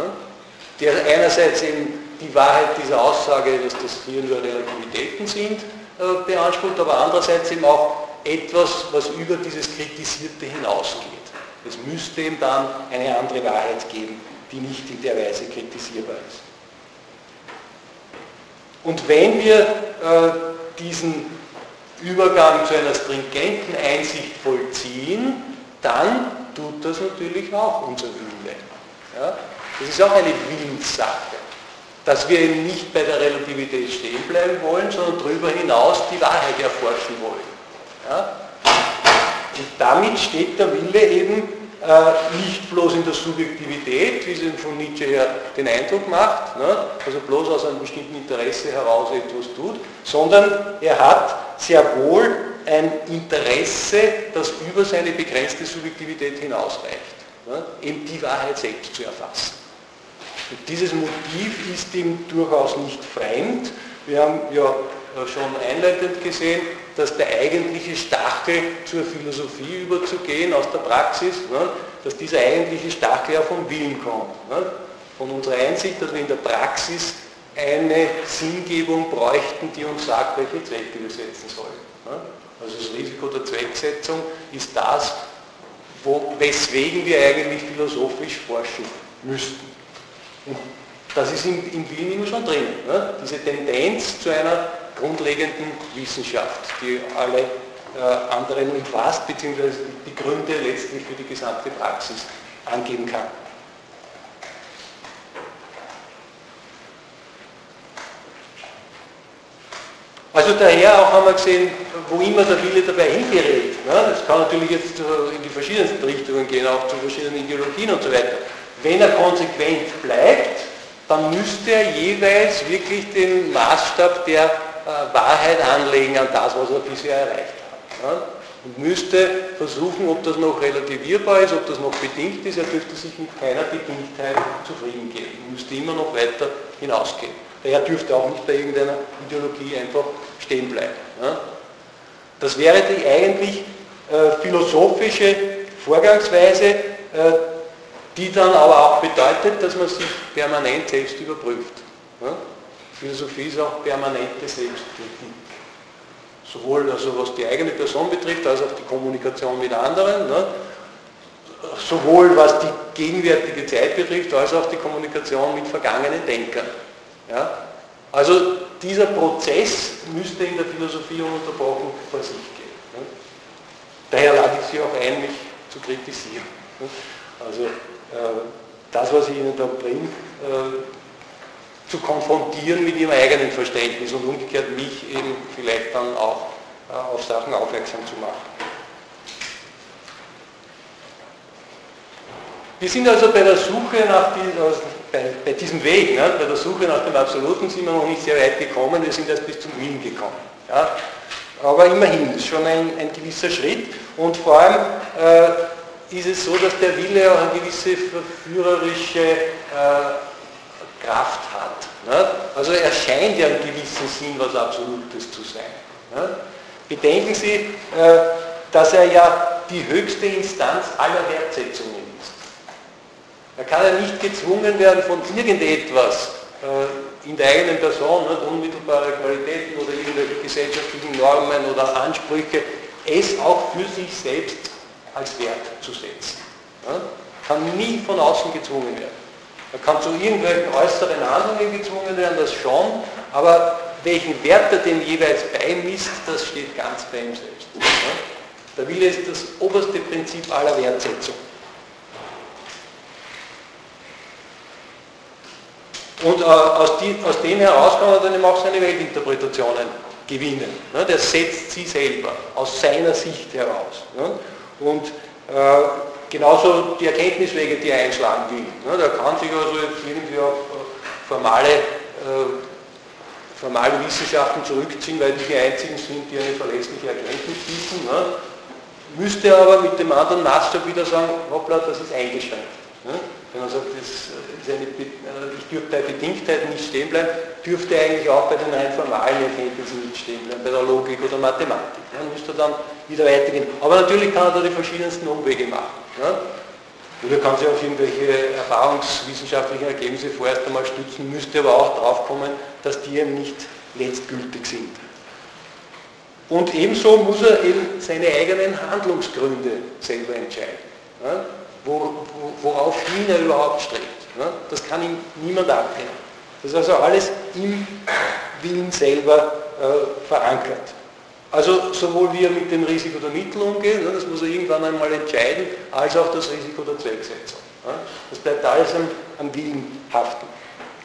Der einerseits eben die Wahrheit dieser Aussage, dass das hier nur Relativitäten sind, beansprucht, aber andererseits eben auch etwas, was über dieses Kritisierte hinausgeht. Es müsste eben dann eine andere Wahrheit geben, die nicht in der Weise kritisierbar ist. Und wenn wir diesen Übergang zu einer stringenten Einsicht vollziehen, dann tut das natürlich auch unser Wille. Ja? Das ist auch eine Willenssache. dass wir eben nicht bei der Relativität stehen bleiben wollen, sondern darüber hinaus die Wahrheit erforschen wollen. Ja? Und damit steht der Wille eben nicht bloß in der Subjektivität, wie es eben von Nietzsche her den Eindruck macht, ne? Also bloß aus einem bestimmten Interesse heraus etwas tut, sondern er hat sehr wohl ein Interesse, das über seine begrenzte Subjektivität hinausreicht, ne? Eben die Wahrheit selbst zu erfassen. Und dieses Motiv ist ihm durchaus nicht fremd. Wir haben ja schon einleitend gesehen, dass der eigentliche Stachel zur Philosophie überzugehen aus der Praxis, ne, dass dieser eigentliche Stachel ja vom Willen kommt. Ne, von unserer Einsicht, dass wir in der Praxis eine Sinngebung bräuchten, die uns sagt, welche Zwecke wir setzen sollen. Ne. Also das Risiko der Zwecksetzung ist das, weswegen wir eigentlich philosophisch forschen müssten. Und das ist im Willen immer schon drin. Ne, diese Tendenz zu einer grundlegenden Wissenschaft, die alle anderen umfasst, beziehungsweise die Gründe letztlich für die gesamte Praxis angeben kann. Also daher auch haben wir gesehen, wo immer der Wille dabei hingerät. Ne? Das kann natürlich jetzt in die verschiedensten Richtungen gehen, auch zu verschiedenen Ideologien und so weiter. Wenn er konsequent bleibt, dann müsste er jeweils wirklich den Maßstab der Wahrheit anlegen an das, was er bisher erreicht hat. Ja? Und müsste versuchen, ob das noch relativierbar ist, ob das noch bedingt ist. Er dürfte sich mit keiner Bedingtheit zufrieden geben. Er müsste immer noch weiter hinausgehen. Daher dürfte auch nicht bei irgendeiner Ideologie einfach stehen bleiben. Ja? Das wäre die eigentlich philosophische Vorgangsweise, die dann aber auch bedeutet, dass man sich permanent selbst überprüft. Ja? Philosophie ist auch permanente Selbstkritik. Sowohl also was die eigene Person betrifft, als auch die Kommunikation mit anderen. Ne? Sowohl was die gegenwärtige Zeit betrifft, als auch die Kommunikation mit vergangenen Denkern. Ja? Also dieser Prozess müsste in der Philosophie ununterbrochen vor sich gehen. Ne? Daher lade ich Sie auch ein, mich zu kritisieren. Ne? Also das, was ich Ihnen da bringe, zu konfrontieren mit Ihrem eigenen Verständnis und umgekehrt mich eben vielleicht dann auch auf Sachen aufmerksam zu machen. Wir sind also bei der Suche nach bei diesem Weg, ne, bei der Suche nach dem Absoluten sind wir noch nicht sehr weit gekommen, wir sind erst bis zum Willen gekommen. Ja? Aber immerhin, ist schon ein gewisser Schritt und vor allem ist es so, dass der Wille auch eine gewisse verführerische Kraft hat. Ne? Also er scheint ja im gewissen Sinn was Absolutes zu sein. Ne? Bedenken Sie, dass er ja die höchste Instanz aller Wertsetzungen ist. Er kann ja nicht gezwungen werden von irgendetwas in der eigenen Person, ne, unmittelbare Qualitäten oder irgendwelche gesellschaftlichen Normen oder Ansprüche, es auch für sich selbst als Wert zu setzen. Ja? Kann nie von außen gezwungen werden. Er kann zu irgendwelchen äußeren Handlungen gezwungen werden, das schon, aber welchen Wert er dem jeweils beimisst, das steht ganz bei ihm selbst. Ja? Der Wille ist das oberste Prinzip aller Wertsetzung. Und aus dem heraus kann er dann eben auch seine Weltinterpretationen gewinnen. Ja? Der setzt sie selber, aus seiner Sicht heraus. Ja? Und genauso die Erkenntniswege, die er einschlagen will. Ne, da kann sich also jetzt irgendwie auf formale Wissenschaften zurückziehen, weil die die einzigen sind, die eine verlässliche Erkenntnis bieten. Ne. Müsste aber mit dem anderen Maßstab wieder sagen, hoppla, das ist eingeschränkt. Ne. Wenn man sagt, ich dürfte bei Bedingtheit nicht stehen bleiben, dürfte eigentlich auch bei den rein formalen Erkenntnissen nicht stehen bleiben, bei der Logik oder Mathematik. Dann müsste er dann wieder weitergehen. Aber natürlich kann er da die verschiedensten Umwege machen. Ne? Oder kann sich auf irgendwelche erfahrungswissenschaftlichen Ergebnisse vorerst einmal stützen, müsste aber auch drauf kommen, dass die eben nicht letztgültig sind. Und ebenso muss er eben seine eigenen Handlungsgründe selber entscheiden. Ne? Worauf hin er überhaupt strebt. Ne? Das kann ihm niemand abnehmen. Das ist also alles im Willen selber verankert. Also sowohl wie er mit dem Risiko der Mittel umgeht, ne, das muss er irgendwann einmal entscheiden, als auch das Risiko der Zwecksetzung. Ne? Das bleibt alles am Willen haften.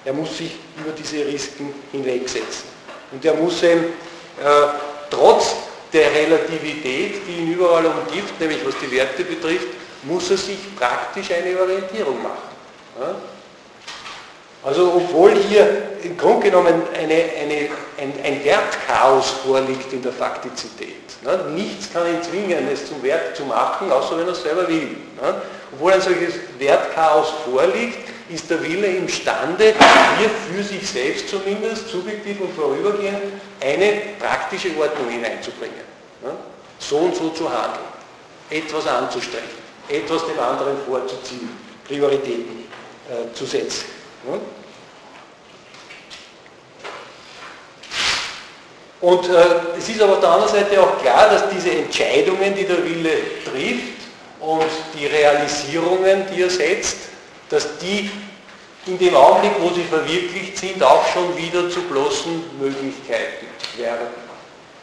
Er muss sich über diese Risiken hinwegsetzen. Und er muss eben trotz der Relativität, die ihn überall umgibt, nämlich was die Werte betrifft, muss er sich praktisch eine Orientierung machen. Ja? Also obwohl hier im Grunde genommen ein Wertchaos vorliegt in der Faktizität. Ne? Nichts kann ihn zwingen, es zum Wert zu machen, außer wenn er es selber will. Ne? Obwohl ein solches Wertchaos vorliegt, ist der Wille imstande, hier für sich selbst zumindest, subjektiv und vorübergehend, eine praktische Ordnung hineinzubringen. Ne? So und so zu handeln, etwas anzustrengen, etwas dem anderen vorzuziehen, Prioritäten zu setzen. Und es ist aber auf der anderen Seite auch klar, dass diese Entscheidungen, die der Wille trifft und die Realisierungen, die er setzt, dass die in dem Augenblick, wo sie verwirklicht sind, auch schon wieder zu bloßen Möglichkeiten werden.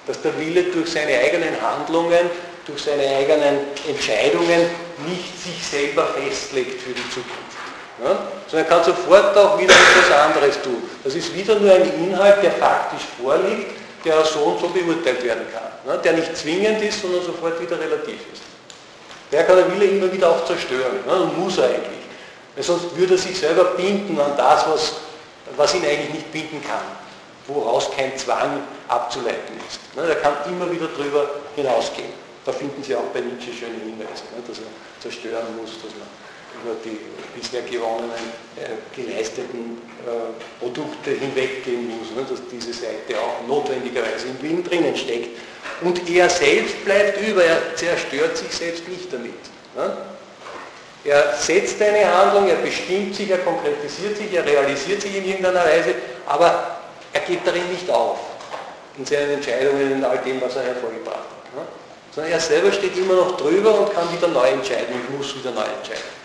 Dass der Wille durch seine eigenen Handlungen, durch seine eigenen Entscheidungen nicht sich selber festlegt für die Zukunft. Ja, sondern er kann sofort auch wieder etwas anderes tun. Das ist wieder nur ein Inhalt, der faktisch vorliegt, der so und so beurteilt werden kann. Ja, der nicht zwingend ist, sondern sofort wieder relativ ist. Der kann der Wille immer wieder auch zerstören. Ja, und muss er eigentlich. Weil sonst würde er sich selber binden an das, was ihn eigentlich nicht binden kann. Woraus kein Zwang abzuleiten ist. Ja, er kann immer wieder drüber hinausgehen. Da finden Sie auch bei Nietzsche schöne Hinweise, ja, dass er zerstören muss, dass man über die bisher gewonnenen, geleisteten Produkte hinweggehen muss, ne, dass diese Seite auch notwendigerweise im Willen drinnen steckt. Und er selbst bleibt über, er zerstört sich selbst nicht damit. Ne. Er setzt eine Handlung, er bestimmt sich, er konkretisiert sich, er realisiert sich in irgendeiner Weise, aber er geht darin nicht auf, in seinen Entscheidungen, in all dem, was er hervorgebracht hat. Ne. Sondern er selber steht immer noch drüber und kann wieder neu entscheiden und muss wieder neu entscheiden.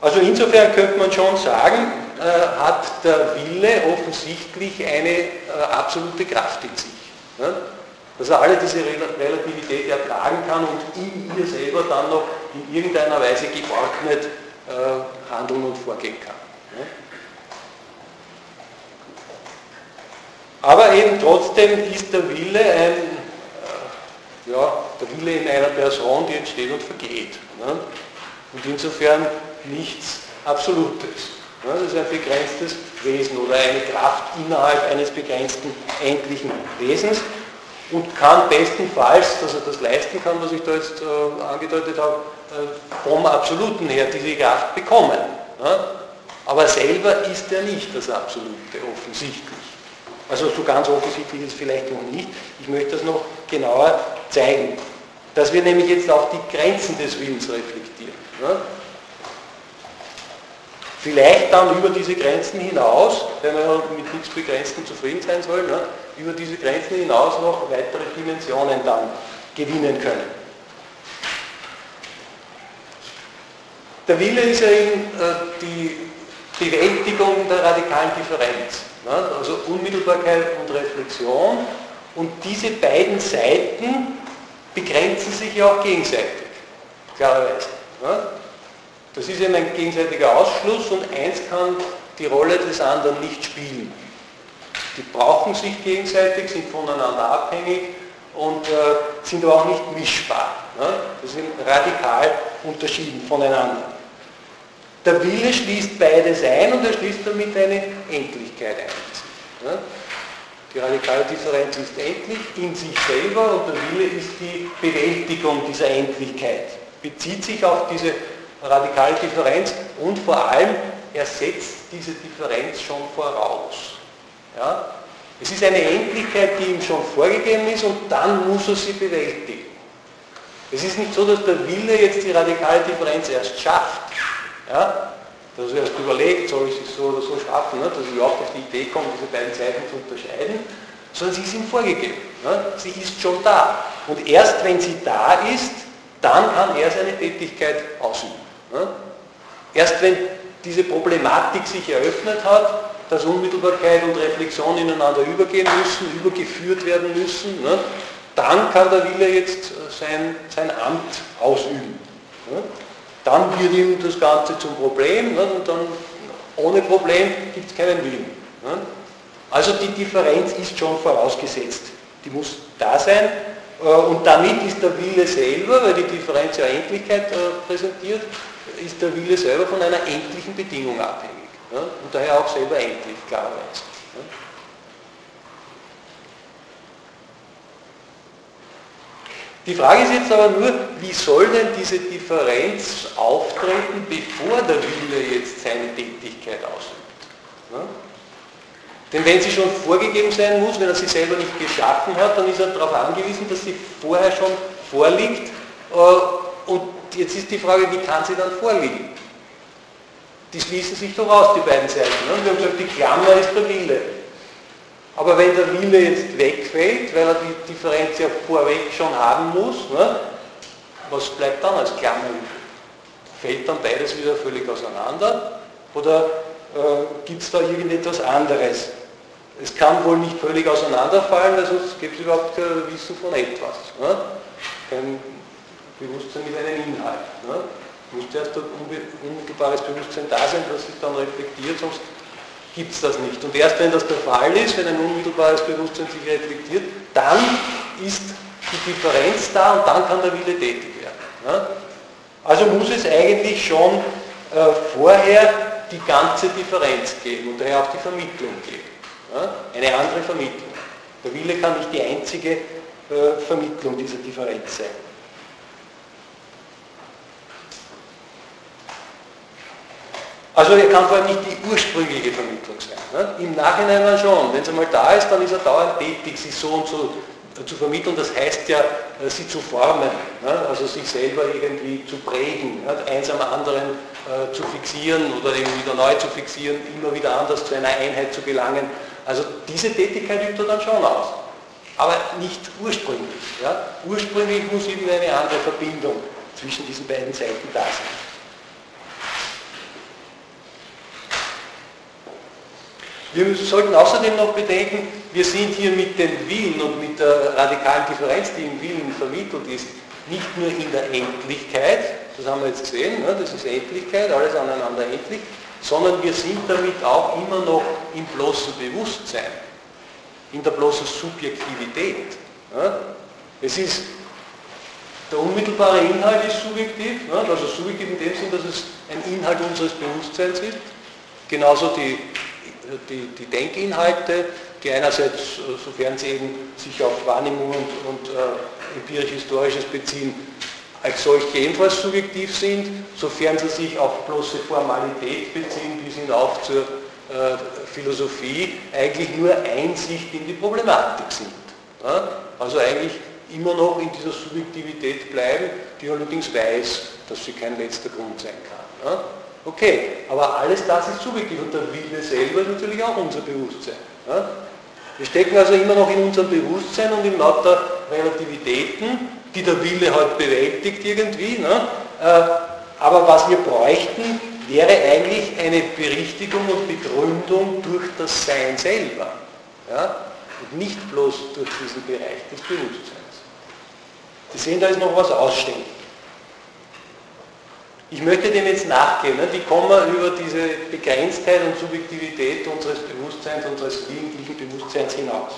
Also insofern könnte man schon sagen, hat der Wille offensichtlich eine absolute Kraft in sich. Ja? Dass er alle diese Relativität ertragen kann und in ihr selber dann noch in irgendeiner Weise geordnet handeln und vorgehen kann. Ja? Aber eben trotzdem ist der Wille ein... Ja, der Wille in einer Person, die entsteht und vergeht. Ne? Und insofern nichts Absolutes. Ne? Das ist ein begrenztes Wesen oder eine Kraft innerhalb eines begrenzten, endlichen Wesens und kann bestenfalls, dass er das leisten kann, was ich da jetzt angedeutet habe, vom Absoluten her diese Kraft bekommen. Ne? Aber selber ist er nicht das Absolute, offensichtlich. Also so ganz offensichtlich ist es vielleicht noch nicht. Ich möchte das noch genauer zeigen. Dass wir nämlich jetzt auch die Grenzen des Willens reflektieren. Ne? Vielleicht dann über diese Grenzen hinaus, wenn man halt mit nichts Begrenztem zufrieden sein soll, ne? Über diese Grenzen hinaus noch weitere Dimensionen dann gewinnen können. Der Wille ist ja eben die Bewältigung der radikalen Differenz. Also Unmittelbarkeit und Reflexion. Und diese beiden Seiten begrenzen sich ja auch gegenseitig. Klarerweise. Das ist eben ein gegenseitiger Ausschluss und eins kann die Rolle des anderen nicht spielen. Die brauchen sich gegenseitig, sind voneinander abhängig und sind aber auch nicht mischbar. Das sind radikal unterschieden voneinander. Der Wille schließt beides ein und er schließt damit eine Endlichkeit ein. Die radikale Differenz ist endlich in sich selber und der Wille ist die Bewältigung dieser Endlichkeit. Bezieht sich auf diese radikale Differenz und vor allem er setzt diese Differenz schon voraus. Ja? Es ist eine Endlichkeit, die ihm schon vorgegeben ist und dann muss er sie bewältigen. Es ist nicht so, dass der Wille jetzt die radikale Differenz erst schafft. Ja, dass er erst überlegt, soll ich es so oder so schaffen, ne, dass ich überhaupt auf die Idee komme, diese beiden Seiten zu unterscheiden, sondern sie ist ihm vorgegeben. Ne, sie ist schon da. Und erst wenn sie da ist, dann kann er seine Tätigkeit ausüben. Ne. Erst wenn diese Problematik sich eröffnet hat, dass Unmittelbarkeit und Reflexion ineinander übergehen müssen, übergeführt werden müssen, ne, dann kann der Wille jetzt sein Amt ausüben. Ne. dann wird ihm das Ganze zum Problem, ne? Und dann ohne Problem gibt es keinen Willen. Ne? Also die Differenz ist schon vorausgesetzt, die muss da sein, und damit ist der Wille selber, weil die Differenz ja Endlichkeit präsentiert, ist der Wille selber von einer endlichen Bedingung abhängig, ne? Und daher auch selber endlich, klarerweise. Ne? Die Frage ist jetzt aber nur, wie soll denn diese Differenz auftreten, bevor der Wille jetzt seine Tätigkeit ausübt? Ne? Denn wenn sie schon vorgegeben sein muss, wenn er sie selber nicht geschaffen hat, dann ist er darauf angewiesen, dass sie vorher schon vorliegt. Und jetzt ist die Frage, wie kann sie dann vorliegen? Die schließen sich doch aus, die beiden Seiten. Ne? Wir haben gesagt, die Klammer ist der Wille. Aber wenn der Wille jetzt wegfällt, weil er die Differenz ja vorweg schon haben muss, ne, was bleibt dann als Klammer? Fällt dann beides wieder völlig auseinander? Oder gibt es da irgendetwas anderes? Es kann wohl nicht völlig auseinanderfallen, weil sonst gibt es überhaupt kein Wissen von etwas. Ne? Kein Bewusstsein mit einem Inhalt. Ne? Müsste erst ein unmittelbares Bewusstsein da sein, das sich dann reflektiert, sonst gibt es das nicht. Und erst wenn das der Fall ist, wenn ein unmittelbares Bewusstsein sich reflektiert, dann ist die Differenz da und dann kann der Wille tätig werden. Ne? Also muss es eigentlich schon vorher die ganze Differenz geben und daher auch die Vermittlung geben. Ne? Eine andere Vermittlung. Der Wille kann nicht die einzige Vermittlung dieser Differenz sein. Also er kann vor allem nicht die ursprüngliche Vermittlung sein. Ne? Im Nachhinein dann schon. Wenn es einmal da ist, dann ist er dauernd tätig, sich so und so zu vermitteln. Das heißt ja, sie zu formen, ne? Also sich selber irgendwie zu prägen, ne? Eins am anderen zu fixieren oder eben wieder neu zu fixieren, immer wieder anders zu einer Einheit zu gelangen. Also diese Tätigkeit übt er dann schon aus. Aber nicht ursprünglich. Ja? Ursprünglich muss eben eine andere Verbindung zwischen diesen beiden Seiten da sein. Wir sollten außerdem noch bedenken, wir sind hier mit dem Willen und mit der radikalen Differenz, die im Willen vermittelt ist, nicht nur in der Endlichkeit, das haben wir jetzt gesehen, ne, das ist Endlichkeit, alles aneinander endlich, sondern wir sind damit auch immer noch im bloßen Bewusstsein, in der bloßen Subjektivität. Ne. Es ist, der unmittelbare Inhalt ist subjektiv, ne, also subjektiv in dem Sinn, dass es ein Inhalt unseres Bewusstseins ist, genauso die Denkinhalte, die einerseits, sofern sie eben sich auf Wahrnehmung und empirisch-historisches beziehen, als solche ebenfalls subjektiv sind, sofern sie sich auf bloße Formalität beziehen, bis hinauf zur Philosophie, eigentlich nur Einsicht in die Problematik sind. Ja? Also eigentlich immer noch in dieser Subjektivität bleiben, die allerdings weiß, dass sie kein letzter Grund sein kann. Ja? Okay, aber alles das ist subjektiv und der Wille selber ist natürlich auch unser Bewusstsein. Ja? Wir stecken also immer noch in unserem Bewusstsein und in lauter Relativitäten, die der Wille halt bewältigt irgendwie. Ne? Aber was wir bräuchten, wäre eigentlich eine Berichtigung und Begründung durch das Sein selber. Ja? Und nicht bloß durch diesen Bereich des Bewusstseins. Sie sehen, da ist noch was ausstehend. Ich möchte dem jetzt nachgehen, ne? Wie kommen wir über diese Begrenztheit und Subjektivität unseres Bewusstseins, unseres willentlichen Bewusstseins hinaus?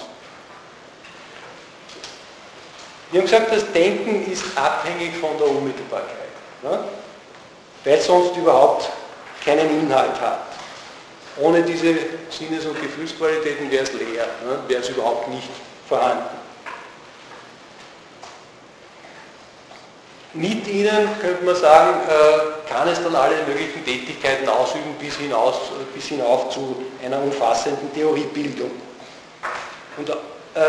Wir haben gesagt, das Denken ist abhängig von der Unmittelbarkeit, ne? Weil es sonst überhaupt keinen Inhalt hat. Ohne diese Sinnes- und Gefühlsqualitäten wäre es leer, ne? Wäre es überhaupt nicht vorhanden. Mit ihnen, könnte man sagen, kann es dann alle möglichen Tätigkeiten ausüben, bis hinauf zu einer umfassenden Theoriebildung. Und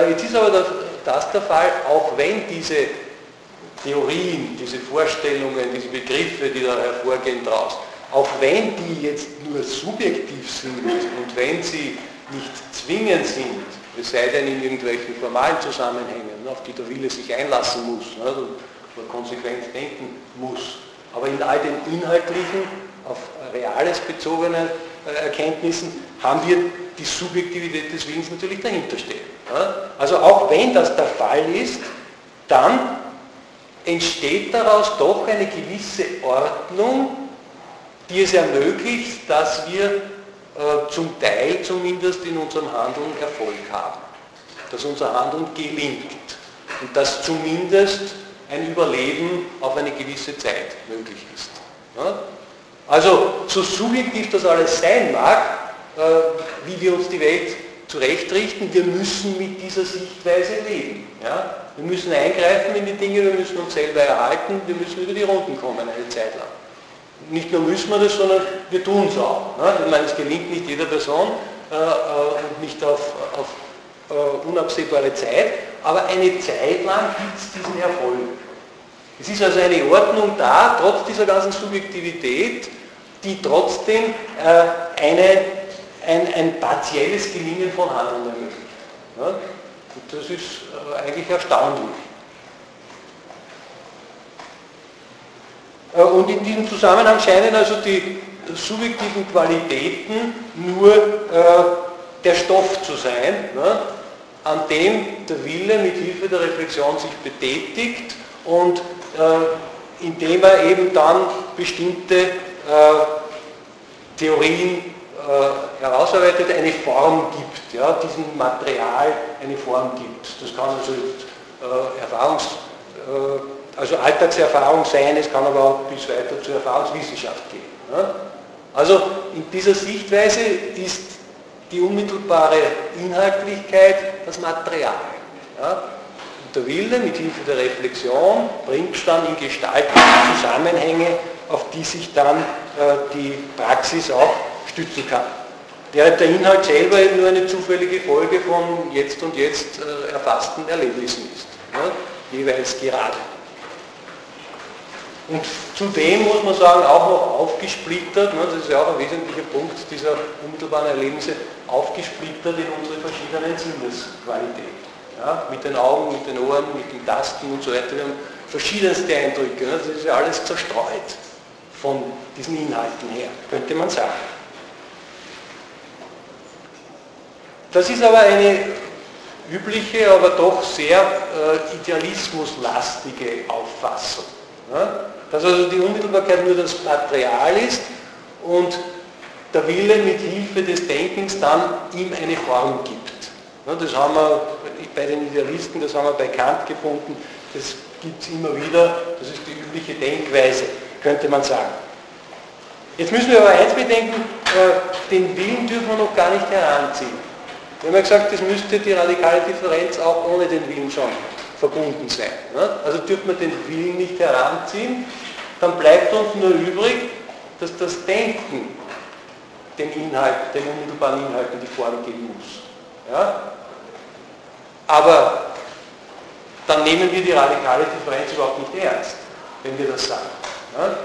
jetzt ist aber das der Fall, auch wenn diese Theorien, diese Vorstellungen, diese Begriffe, die da hervorgehen draus, auch wenn die jetzt nur subjektiv sind und wenn sie nicht zwingend sind, es sei denn in irgendwelchen formalen Zusammenhängen, auf die der Wille sich einlassen muss, also man konsequent denken muss. Aber in all den inhaltlichen, auf Reales bezogenen Erkenntnissen haben wir die Subjektivität des Willens natürlich dahinter stehen. Also auch wenn das der Fall ist, dann entsteht daraus doch eine gewisse Ordnung, die es ermöglicht, dass wir zum Teil zumindest in unserem Handeln Erfolg haben. Dass unser Handeln gelingt und dass zumindest ein Überleben auf eine gewisse Zeit möglich ist. Ja? Also so subjektiv das alles sein mag, wie wir uns die Welt zurechtrichten, wir müssen mit dieser Sichtweise leben. Ja? Wir müssen eingreifen in die Dinge, wir müssen uns selber erhalten, wir müssen über die Runden kommen eine Zeit lang. Nicht nur müssen wir das, sondern wir tun es auch. Ne? Ich meine, es gelingt nicht jeder Person und nicht auf unabsehbare Zeit, aber eine Zeit lang gibt es diesen Erfolg. Es ist also eine Ordnung da, trotz dieser ganzen Subjektivität, die trotzdem ein partielles Gelingen von Handeln ermöglicht. Ne? Und das ist eigentlich erstaunlich. Und in diesem Zusammenhang scheinen also die subjektiven Qualitäten nur der Stoff zu sein, ne, an dem der Wille mit Hilfe der Reflexion sich betätigt und indem er eben dann bestimmte Theorien herausarbeitet, eine Form gibt, ja, diesem Material eine Form gibt. Das kann also Alltagserfahrung sein, es kann aber auch bis weiter zur Erfahrungswissenschaft gehen. Ja? Also in dieser Sichtweise ist die unmittelbare Inhaltlichkeit das Material. Ja? Und der Wille mit Hilfe der Reflexion bringt dann in Gestalt Zusammenhänge, auf die sich dann die Praxis auch stützen kann. Während der Inhalt selber eben nur eine zufällige Folge von jetzt und jetzt erfassten Erlebnissen ist. Ja? Jeweils gerade. Und zudem muss man sagen, auch noch aufgesplittert, ne, das ist ja auch ein wesentlicher Punkt dieser unmittelbaren Erlebnisse, aufgesplittert in unsere verschiedenen Sinnesqualitäten. Ja, mit den Augen, mit den Ohren, mit den Tasten und so weiter. Wir haben verschiedenste Eindrücke, ne, das ist ja alles zerstreut von diesen Inhalten her, könnte man sagen. Das ist aber eine übliche, aber doch sehr idealismuslastige Auffassung. Ja? Dass also die Unmittelbarkeit nur das Material ist und der Wille mit Hilfe des Denkens dann ihm eine Form gibt. Ja, das haben wir bei den Idealisten, das haben wir bei Kant gefunden, das gibt es immer wieder, das ist die übliche Denkweise, könnte man sagen. Jetzt müssen wir aber eins bedenken, den Willen dürfen wir noch gar nicht heranziehen. Wir haben ja gesagt, das müsste die radikale Differenz auch ohne den Willen schon verbunden sein. Ne? Also dürfen wir den Willen nicht heranziehen, dann bleibt uns nur übrig, dass das Denken den Inhalt, den unmittelbaren Inhalten die Form geben muss. Ja? Aber dann nehmen wir die radikale Differenz überhaupt nicht ernst, wenn wir das sagen. Ne?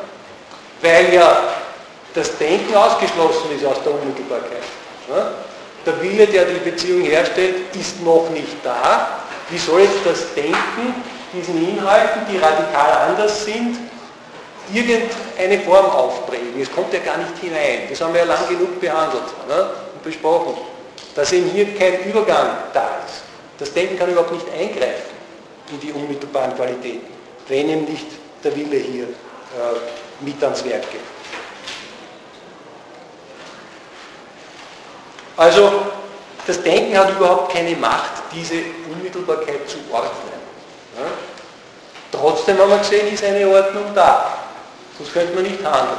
Weil ja das Denken ausgeschlossen ist aus der Unmittelbarkeit. Ne? Der Wille, der die Beziehung herstellt, ist noch nicht da. Wie soll jetzt das Denken diesen Inhalten, die radikal anders sind, irgendeine Form aufbringen? Es kommt ja gar nicht hinein. Das haben wir ja lang genug behandelt, ne, und besprochen. Dass eben hier kein Übergang da ist. Das Denken kann überhaupt nicht eingreifen in die unmittelbaren Qualitäten, wenn eben nicht der Wille hier mit ans Werk geht. Also, das Denken hat überhaupt keine Macht, diese Unmittelbarkeit zu ordnen. Ja? Trotzdem haben wir gesehen, ist eine Ordnung da. Sonst könnte man nicht handeln.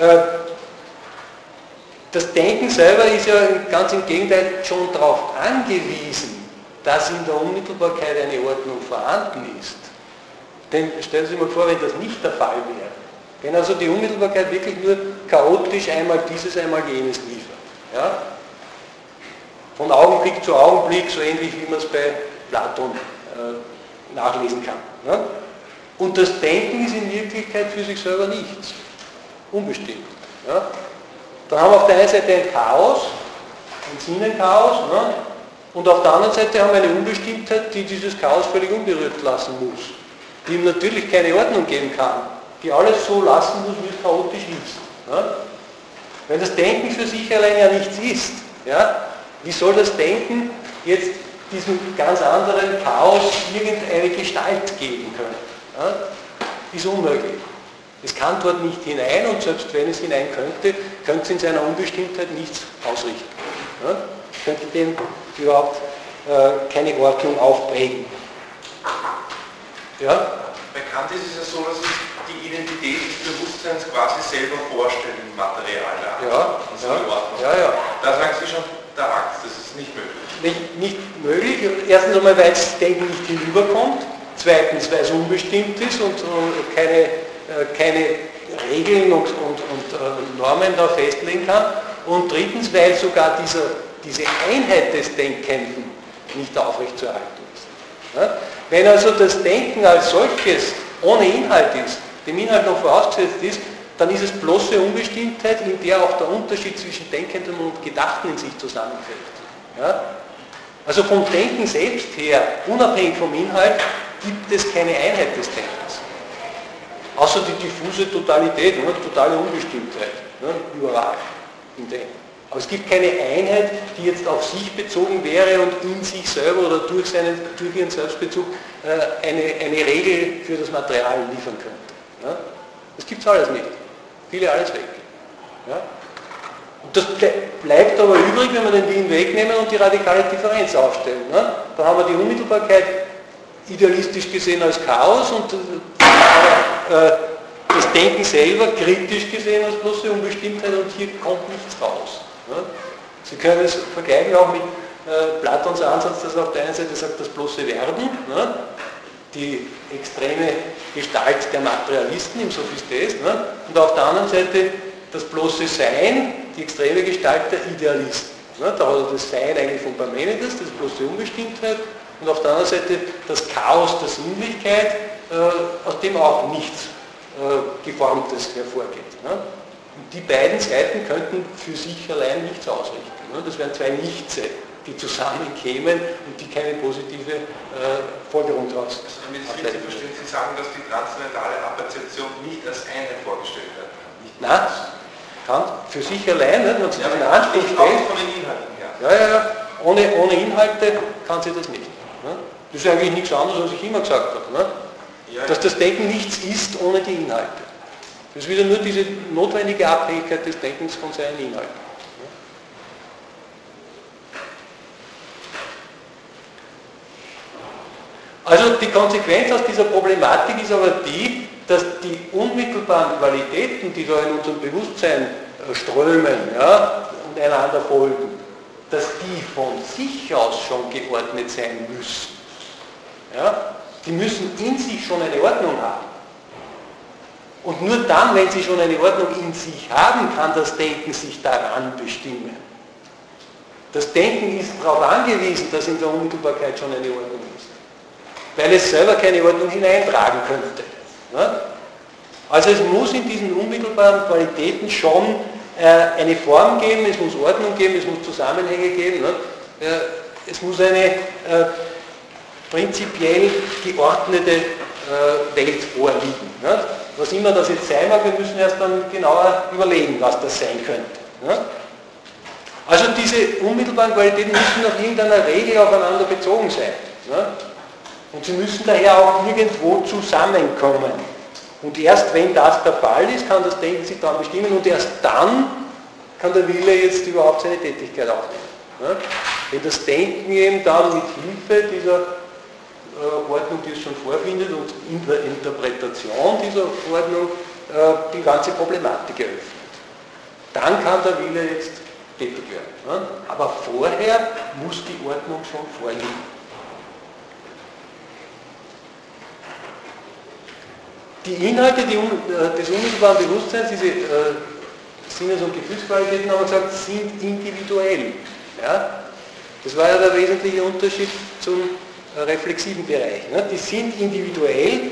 Ja? Das Denken selber ist ja ganz im Gegenteil schon darauf angewiesen, dass in der Unmittelbarkeit eine Ordnung vorhanden ist. Denn stellen Sie sich mal vor, wenn das nicht der Fall wäre. Wenn also die Unmittelbarkeit wirklich nur chaotisch einmal dieses, einmal jenes liefert. Ja? Von Augenblick zu Augenblick, so ähnlich wie man es bei Platon nachlesen kann. Ja? Und das Denken ist in Wirklichkeit für sich selber nichts. Unbestimmt. Ja? Dann haben wir auf der einen Seite ein Chaos, ein Sinnenchaos, ne? Und auf der anderen Seite haben wir eine Unbestimmtheit, die dieses Chaos völlig unberührt lassen muss. Die ihm natürlich keine Ordnung geben kann. Die alles so lassen muss, wie es chaotisch ist. Ja? Wenn das Denken für sich allein ja nichts ist, ja, wie soll das Denken jetzt diesem ganz anderen Chaos irgendeine Gestalt geben können. Ja? Ist unmöglich. Es kann dort nicht hinein und selbst wenn es hinein könnte, könnte es in seiner Unbestimmtheit nichts ausrichten. Ja? Könnte dem überhaupt keine Ordnung aufprägen. Ja? Bekannt ist es ja so, dass es die Identität des Bewusstseins quasi selber vorstellen im Material der Angst. Ja. Da sagen Sie schon der Angst, das ist nicht möglich. Nicht möglich. Erstens einmal, weil das Denken nicht hinüberkommt. Zweitens, weil es unbestimmt ist und keine Regeln und Normen da festlegen kann. Und drittens, weil sogar diese Einheit des Denkenden nicht aufrechtzuerhalten ist. Ja? Wenn also das Denken als solches ohne Inhalt ist, dem Inhalt noch vorausgesetzt ist, dann ist es bloße Unbestimmtheit, in der auch der Unterschied zwischen Denkenden und Gedachten in sich zusammenfällt. Ja? Also vom Denken selbst her, unabhängig vom Inhalt, gibt es keine Einheit des Denkens. Außer die diffuse Totalität, ja, totale Unbestimmtheit, ja, überall im Denken. Aber es gibt keine Einheit, die jetzt auf sich bezogen wäre und in sich selber oder durch ihren Selbstbezug eine Regel für das Material liefern könnte. Ja? Das gibt es alles nicht. Viele alles weg. Ja? Und das bleibt aber übrig, wenn wir den Willen wegnehmen und die radikale Differenz aufstellen. Ja? Dann haben wir die Unmittelbarkeit idealistisch gesehen als Chaos und das Denken selber kritisch gesehen als bloße Unbestimmtheit und hier kommt nichts raus. Ja? Sie können es vergleichen auch mit Platons Ansatz, dass er auf der einen Seite sagt, das bloße Werden, ja? Die extreme Gestalt der Materialisten im Sophistes, ja? Und auf der anderen Seite das bloße Sein, die extreme Gestalt der Idealisten. Ja? Da hat er das Sein eigentlich von Parmenides, das bloße Unbestimmtheit, und auf der anderen Seite das Chaos der Sinnlichkeit, aus dem auch nichts Geformtes hervorgeht. Ja? Und die beiden Seiten könnten für sich allein nichts ausrichten. Ja? Das wären zwei Nichtse, die zusammenkämen und die keine positive Folgerung daraus. Also damit es richtig verstehen, Sie sagen, dass die transzendentale Apperzeption nicht als eine vorgestellt wird. Nein, kann für sich allein, wenn man sich diesen Anspruch stellt. Auch von den Inhalten her. Ja. Ohne Inhalte kann sie das nicht. Ja? Das ist eigentlich nichts anderes, als ich immer gesagt habe. Ne? Dass das Denken nichts ist ohne die Inhalte. Das ist wieder nur diese notwendige Abhängigkeit des Denkens von seinen Inhalten. Also die Konsequenz aus dieser Problematik ist aber die, dass die unmittelbaren Qualitäten, die da in unserem Bewusstsein strömen, ja, und einander folgen, dass die von sich aus schon geordnet sein müssen. Ja? Die müssen in sich schon eine Ordnung haben. Und nur dann, wenn sie schon eine Ordnung in sich haben, kann das Denken sich daran bestimmen. Das Denken ist darauf angewiesen, dass in der Unmittelbarkeit schon eine Ordnung ist. Weil es selber keine Ordnung hineintragen könnte. Ja? Also es muss in diesen unmittelbaren Qualitäten schon eine Form geben, es muss Ordnung geben, es muss Zusammenhänge geben, ja? Es muss eine prinzipiell geordnete Welt vorliegen. Ja? Was immer das jetzt sein mag, wir müssen erst dann genauer überlegen, was das sein könnte. Ja? Also diese unmittelbaren Qualitäten müssen nach irgendeiner Regel aufeinander bezogen sein. Ja? Und sie müssen daher auch irgendwo zusammenkommen. Und erst wenn das der Fall ist, kann das Denken sich dann bestimmen und erst dann kann der Wille jetzt überhaupt seine Tätigkeit aufnehmen. Ja? Wenn das Denken eben dann mit Hilfe dieser Ordnung, die es schon vorfindet und in der Interpretation dieser Ordnung die ganze Problematik eröffnet. Dann kann der Wille jetzt tätig werden. Ja? Aber vorher muss die Ordnung schon vorliegen. Die Inhalte des unmittelbaren Bewusstseins, diese Sinnes- und Gefühlsqualitäten, haben wir gesagt, sind individuell. Ja? Das war ja der wesentliche Unterschied zum reflexiven Bereich. Ne? Die sind individuell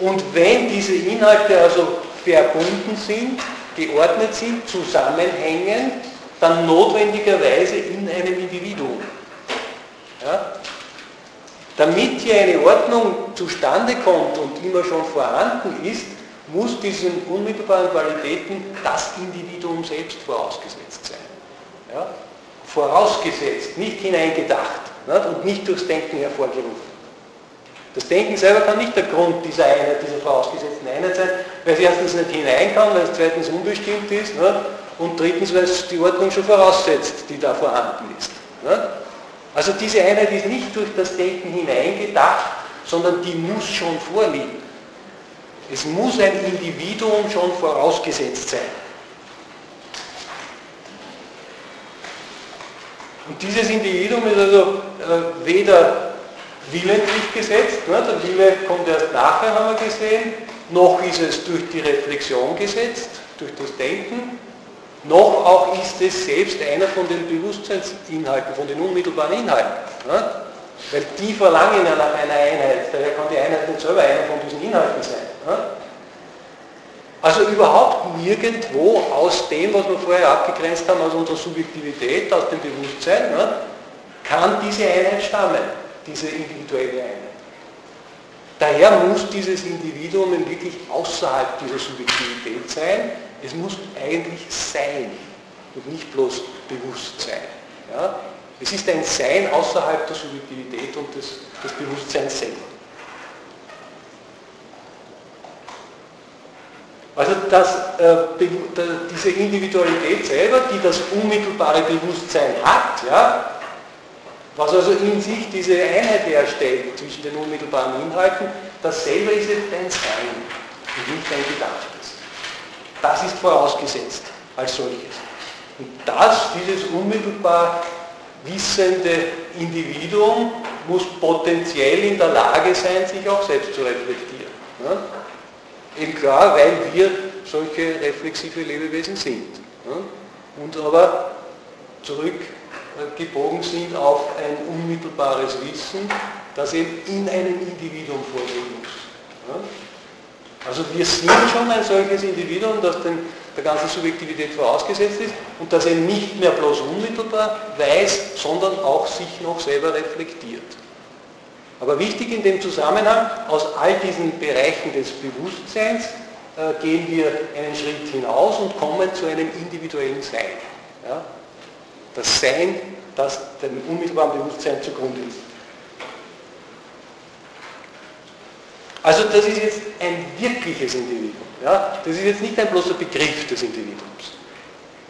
und wenn diese Inhalte also verbunden sind, geordnet sind, zusammenhängen, dann notwendigerweise in einem Individuum. Ja? Damit hier eine Ordnung zustande kommt und immer schon vorhanden ist, muss diesen unmittelbaren Qualitäten das Individuum selbst vorausgesetzt sein. Ja? Vorausgesetzt, nicht hineingedacht. und nicht durchs Denken hervorgerufen. Das Denken selber kann nicht der Grund dieser Einheit, dieser vorausgesetzten Einheit sein, weil es erstens nicht hinein kann, weil es zweitens unbestimmt ist und drittens, weil es die Ordnung schon voraussetzt, die da vorhanden ist. Also diese Einheit ist nicht durch das Denken hineingedacht, sondern die muss schon vorliegen. Es muss ein Individuum schon vorausgesetzt sein. Und dieses Individuum ist also weder willentlich gesetzt, der Wille kommt erst nachher, haben wir gesehen, noch ist es durch die Reflexion gesetzt, durch das Denken, noch auch ist es selbst einer von den Bewusstseinsinhalten, von den unmittelbaren Inhalten. Ne? Weil die verlangen ja nach einer Einheit, daher kann die Einheit nicht selber einer von diesen Inhalten sein. Ne? Also überhaupt nirgendwo aus dem, was wir vorher abgegrenzt haben, aus unserer Subjektivität, aus dem Bewusstsein, kann diese Einheit stammen, diese individuelle Einheit. Daher muss dieses Individuum wirklich außerhalb dieser Subjektivität sein. Es muss eigentlich sein und nicht bloß bewusst sein. Ja? Es ist ein Sein außerhalb der Subjektivität und des Bewusstseins selber. Also diese Individualität selber, die das unmittelbare Bewusstsein hat, ja, was also in sich diese Einheit herstellt zwischen den unmittelbaren Inhalten, das selber ist jetzt ein Sein und nicht ein Gedachtes. Das ist vorausgesetzt als solches. Und dieses unmittelbar wissende Individuum muss potenziell in der Lage sein, sich auch selbst zu reflektieren. Ne? Eben klar, weil wir solche reflexive Lebewesen sind. Ne? Und aber zurückgebogen sind auf ein unmittelbares Wissen, das eben in einem Individuum vorliegen muss. Ne? Also wir sind schon ein solches Individuum, das der ganzen Subjektivität vorausgesetzt ist und das eben nicht mehr bloß unmittelbar weiß, sondern auch sich noch selber reflektiert. Aber wichtig in dem Zusammenhang, aus all diesen Bereichen des Bewusstseins gehen wir einen Schritt hinaus und kommen zu einem individuellen Sein. Ja? Das Sein, das dem unmittelbaren Bewusstsein zugrunde ist. Also das ist jetzt ein wirkliches Individuum. Ja? Das ist jetzt nicht ein bloßer Begriff des Individuums.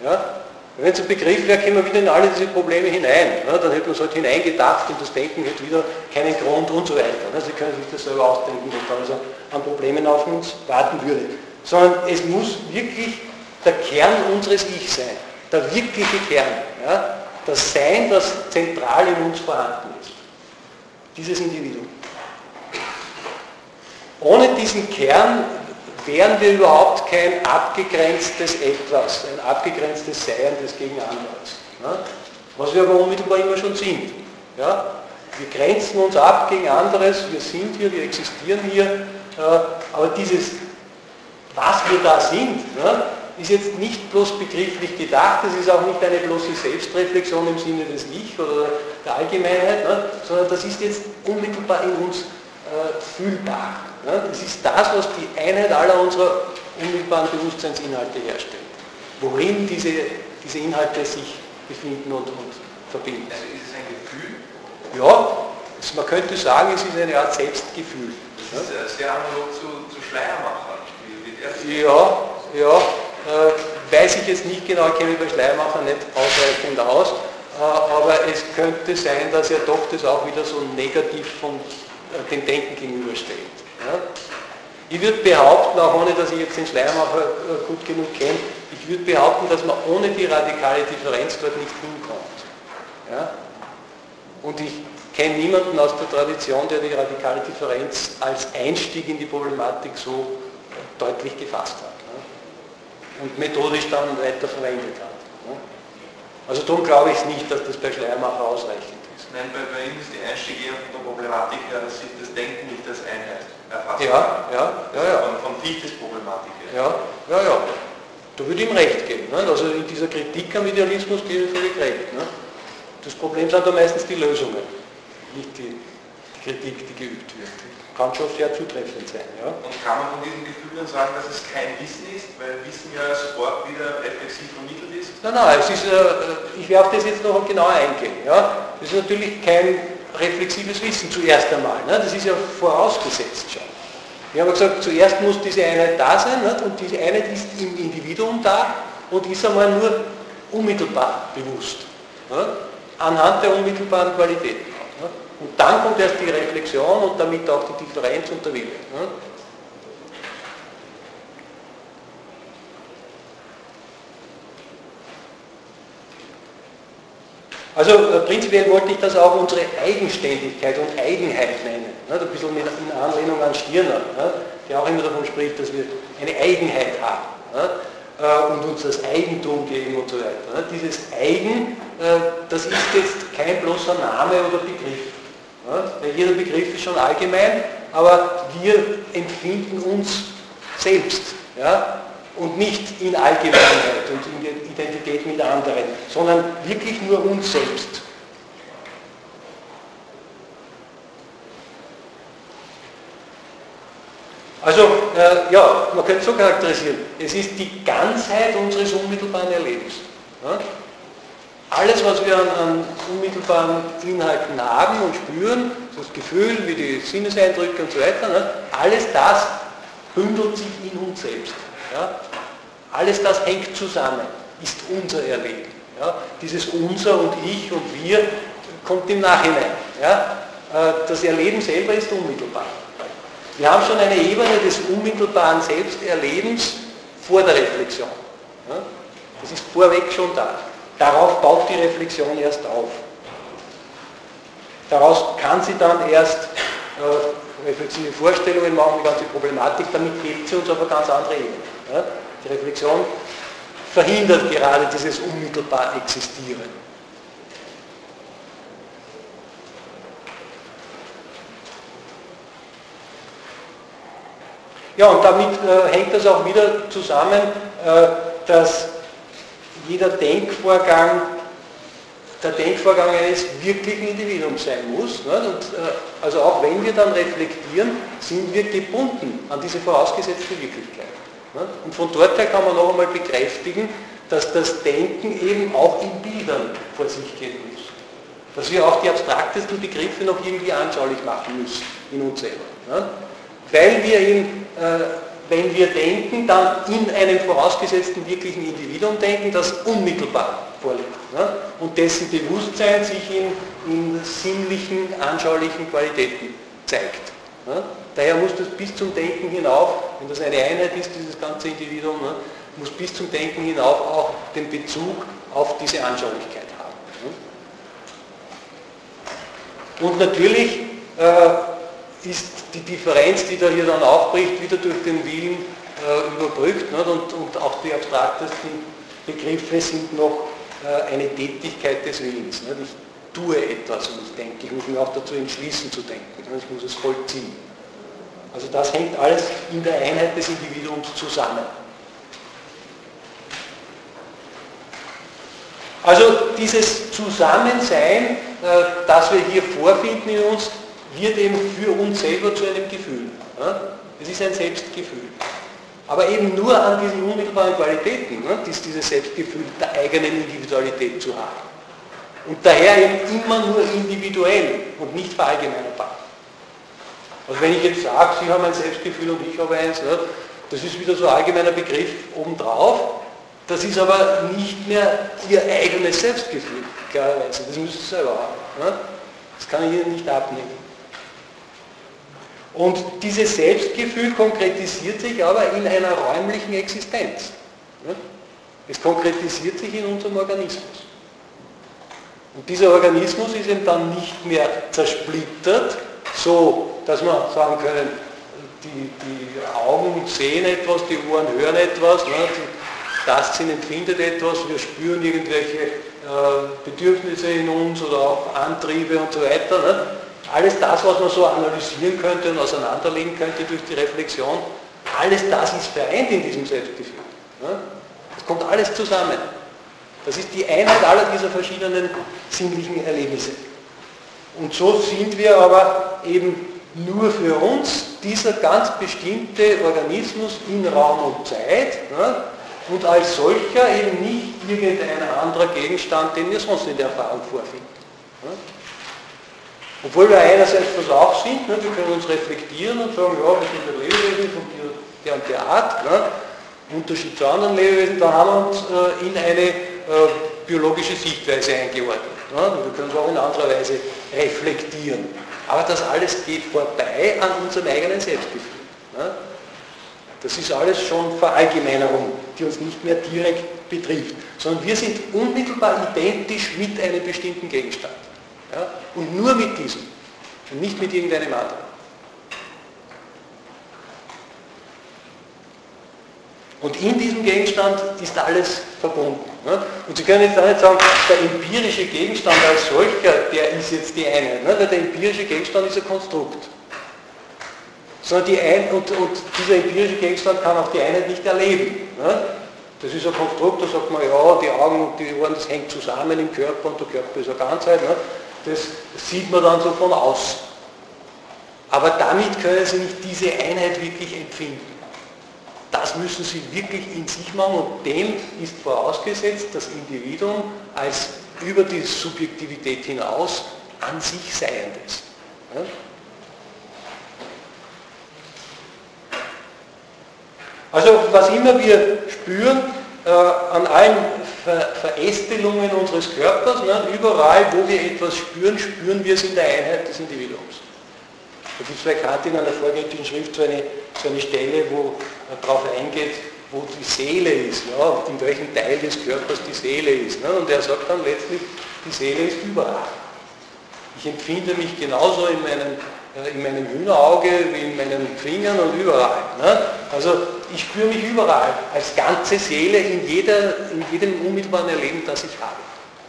Ja? Wenn es ein Begriff wäre, kämen wir wieder in alle diese Probleme hinein. Ne? Dann hätte man es halt hineingedacht und das Denken hätte wieder keinen Grund und so weiter. Ne? Sie können sich das selber ausdenken, dass da also an Problemen auf uns warten würde. Sondern es muss wirklich der Kern unseres Ich sein. Der wirkliche Kern. Ja? Das Sein, das zentral in uns vorhanden ist. Dieses Individuum. Ohne diesen Kern wären wir überhaupt kein abgegrenztes Etwas, ein abgegrenztes Sein des gegen anderes. Ja? Was wir aber unmittelbar immer schon sind. Ja? Wir grenzen uns ab gegen anderes, wir sind hier, wir existieren hier, aber dieses, was wir da sind, ja, ist jetzt nicht bloß begrifflich gedacht, es ist auch nicht eine bloße Selbstreflexion im Sinne des Ich oder der Allgemeinheit, ja, sondern das ist jetzt unmittelbar in uns fühlbar. Das ist das, was die Einheit aller unserer unmittelbaren Bewusstseinsinhalte herstellt. Worin diese Inhalte sich befinden und verbinden. Also ist es ein Gefühl? Ja, man könnte sagen, es ist eine Art Selbstgefühl. Das ist sehr analog zu Schleiermachern. Weiß ich jetzt nicht genau, ich kenne mich bei Schleiermachern nicht ausreichend aus, aber es könnte sein, dass ja doch das auch wieder so negativ von dem Denken gegenübersteht. Ja? Ich würde behaupten, auch ohne dass ich jetzt den Schleiermacher gut genug kenne, ich würde behaupten, dass man ohne die radikale Differenz dort nicht hinkommt. Ja? Und ich kenne niemanden aus der Tradition, der die radikale Differenz als Einstieg in die Problematik so deutlich gefasst hat. Ja? Und methodisch dann weiter verwendet hat. Ja? Also darum glaube ich nicht, dass das bei Schleiermacher ausreichend. Nein, bei ihm ist die Einstiege von der Problematik her, dass sich das Denken nicht als Einheit erfasst. Von Fichtes Problematik her. Da würde ihm recht geben. Ne? Also in dieser Kritik am Idealismus gebe ich völlig recht. Ne? Das Problem sind da meistens die Lösungen, nicht die Kritik, die geübt wird. Kann schon sehr zutreffend sein. Ja? Und kann man von diesen Gefühlen sagen, dass es kein Wissen ist, weil Wissen ja sofort wieder reflexiv vermittelt ist? Nein, ich werde auf das jetzt noch genauer eingehen. Ja? Das ist natürlich kein reflexives Wissen zuerst einmal. Ne? Das ist ja vorausgesetzt schon. Wir haben gesagt, zuerst muss diese Einheit da sein, ne? Und diese Einheit ist im Individuum da und ist einmal nur unmittelbar bewusst. Ne? Anhand der unmittelbaren Qualität. Ne? Und dann kommt erst die Reflexion und damit auch die Differenz und der Wille. Ne? Also prinzipiell wollte ich das auch unsere Eigenständigkeit und Eigenheit nennen. Ne, ein bisschen in Anlehnung an Stirner, ne, der auch immer davon spricht, dass wir eine Eigenheit haben, ne, und uns das Eigentum geben und so weiter. Ne. Dieses Eigen, das ist jetzt kein bloßer Name oder Begriff. Ne. Jeder Begriff ist schon allgemein, aber wir empfinden uns selbst. Ja, und nicht in Allgemeinheit und in der Identität mit anderen, sondern wirklich nur uns selbst. Also, ja, man könnte es so charakterisieren, es ist die Ganzheit unseres unmittelbaren Erlebens. Ja? Alles, was wir an unmittelbaren Inhalten haben und spüren, das Gefühl, wie die Sinneseindrücke und so weiter, ne? Alles das bündelt sich in uns selbst. Ja? Alles das hängt zusammen, ist unser Erleben. Ja? Dieses Unser und Ich und Wir kommt im Nachhinein. Ja? Das Erleben selber ist unmittelbar. Wir haben schon eine Ebene des unmittelbaren Selbsterlebens vor der Reflexion. Ja? Das ist vorweg schon da. Darauf baut die Reflexion erst auf. Daraus kann sie dann erst reflexive Vorstellungen machen, die ganze Problematik, damit hebt sie uns auf eine ganz andere Ebene. Ja, die Reflexion verhindert gerade dieses unmittelbar Existieren. Ja, und damit hängt das auch wieder zusammen, dass jeder der Denkvorgang eines wirklichen Individuums sein muss. Ne? Und, also auch wenn wir dann reflektieren, sind wir gebunden an diese vorausgesetzte Wirklichkeit. Und von dort her kann man noch einmal bekräftigen, dass das Denken eben auch in Bildern vor sich gehen muss. Dass wir auch die abstraktesten Begriffe noch irgendwie anschaulich machen müssen in uns selber. Ja? Weil wir eben, wenn wir denken, dann in einem vorausgesetzten wirklichen Individuum denken, das unmittelbar vorliegt. Ja? Und dessen Bewusstsein sich in sinnlichen, anschaulichen Qualitäten zeigt. Ja? Daher muss das bis zum Denken hinauf, wenn das eine Einheit ist, dieses ganze Individuum, ne, muss bis zum Denken hinauf auch den Bezug auf diese Anschaulichkeit haben. Ne. Und natürlich ist die Differenz, die da hier dann aufbricht, wieder durch den Willen überbrückt, ne, und auch die abstraktesten Begriffe sind noch eine Tätigkeit des Willens. Ne. Ich tue etwas und ich denke, ich muss mich auch dazu entschließen zu denken, ne, ich muss es vollziehen. Also das hängt alles in der Einheit des Individuums zusammen. Also dieses Zusammensein, das wir hier vorfinden in uns, wird eben für uns selber zu einem Gefühl. Es ist ein Selbstgefühl. Aber eben nur an diesen unmittelbaren Qualitäten ist dieses Selbstgefühl der eigenen Individualität zu haben. Und daher eben immer nur individuell und nicht verallgemeinerbar. Also wenn ich jetzt sage, Sie haben ein Selbstgefühl und ich habe eins, ne, das ist wieder so ein allgemeiner Begriff obendrauf, das ist aber nicht mehr Ihr eigenes Selbstgefühl, klarerweise, das müssen Sie selber haben. Ne? Das kann ich Ihnen nicht abnehmen. Und dieses Selbstgefühl konkretisiert sich aber in einer räumlichen Existenz. Ne? Es konkretisiert sich in unserem Organismus. Und dieser Organismus ist eben dann nicht mehr zersplittert, so dass man sagen können, die Augen sehen etwas, die Ohren hören etwas, ne, die Tastsinn empfindet etwas, wir spüren irgendwelche Bedürfnisse in uns oder auch Antriebe und so weiter. Ne. Alles das, was man so analysieren könnte und auseinanderlegen könnte durch die Reflexion, alles das ist vereint in diesem Selbstgefühl. Ne. Es kommt alles zusammen. Das ist die Einheit aller dieser verschiedenen sinnlichen Erlebnisse. Und so sind wir aber eben nur für uns dieser ganz bestimmte Organismus in Raum und Zeit, ne, und als solcher eben nicht irgendein anderer Gegenstand, den wir sonst in der Erfahrung vorfinden. Obwohl wir einerseits das auch sind, wir können uns reflektieren und sagen, ja, wir sind ein Lebewesen von der und der Art, im Unterschied zu anderen Lebewesen, dann haben wir uns in eine biologische Sichtweise eingeordnet. Wir können es auch in anderer Weise reflektieren. Aber das alles geht vorbei an unserem eigenen Selbstgefühl. Das ist alles schon Verallgemeinerung, die uns nicht mehr direkt betrifft, sondern wir sind unmittelbar identisch mit einem bestimmten Gegenstand. Ja? Und nur mit diesem und nicht mit irgendeinem anderen. Und in diesem Gegenstand ist alles verbunden. Ne? Und Sie können jetzt auch nicht sagen, der empirische Gegenstand als solcher, der ist jetzt die Einheit. Ne? Weil der empirische Gegenstand ist ein Konstrukt. Sondern dieser empirische Gegenstand kann auch die Einheit nicht erleben. Ne? Das ist ein Konstrukt, da sagt man, ja, die Augen und die Ohren, das hängt zusammen im Körper und der Körper ist eine Ganzheit. Ne? Das sieht man dann so von außen. Aber damit können Sie nicht diese Einheit wirklich empfinden. Das müssen Sie wirklich in sich machen und dem ist vorausgesetzt, das Individuum als über die Subjektivität hinaus an sich Seiendes. Ja? Also was immer wir spüren, an allen Verästelungen unseres Körpers, ne, überall wo wir etwas spüren, spüren wir es in der Einheit des Individuums. Da gibt es bei Kant in einer vorgängigen Schrift so eine Stelle, wo darauf eingeht, wo die Seele ist, ja, in welchem Teil des Körpers die Seele ist. Ne? Und er sagt dann letztlich, die Seele ist überall. Ich empfinde mich genauso in meinem Hühnerauge wie in meinen Fingern und überall. Ne? Also ich spüre mich überall, als ganze Seele in jedem unmittelbaren Erleben, das ich habe.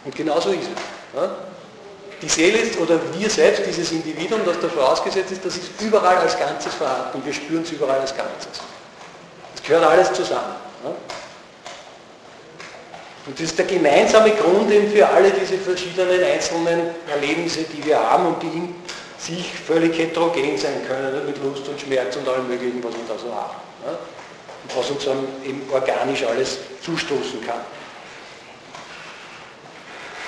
Und genauso ist es. Ne? Die Seele ist, oder wir selbst, dieses Individuum, das da vorausgesetzt ist, das ist überall als Ganzes vorhanden. Wir spüren es überall als Ganzes. Es gehört alles zusammen. Ne? Und das ist der gemeinsame Grund eben für alle diese verschiedenen einzelnen Erlebnisse, die wir haben und die in sich völlig heterogen sein können, ne? Mit Lust und Schmerz und allem möglichen, was wir da so haben. Ne? Und was uns dann eben organisch alles zustoßen kann.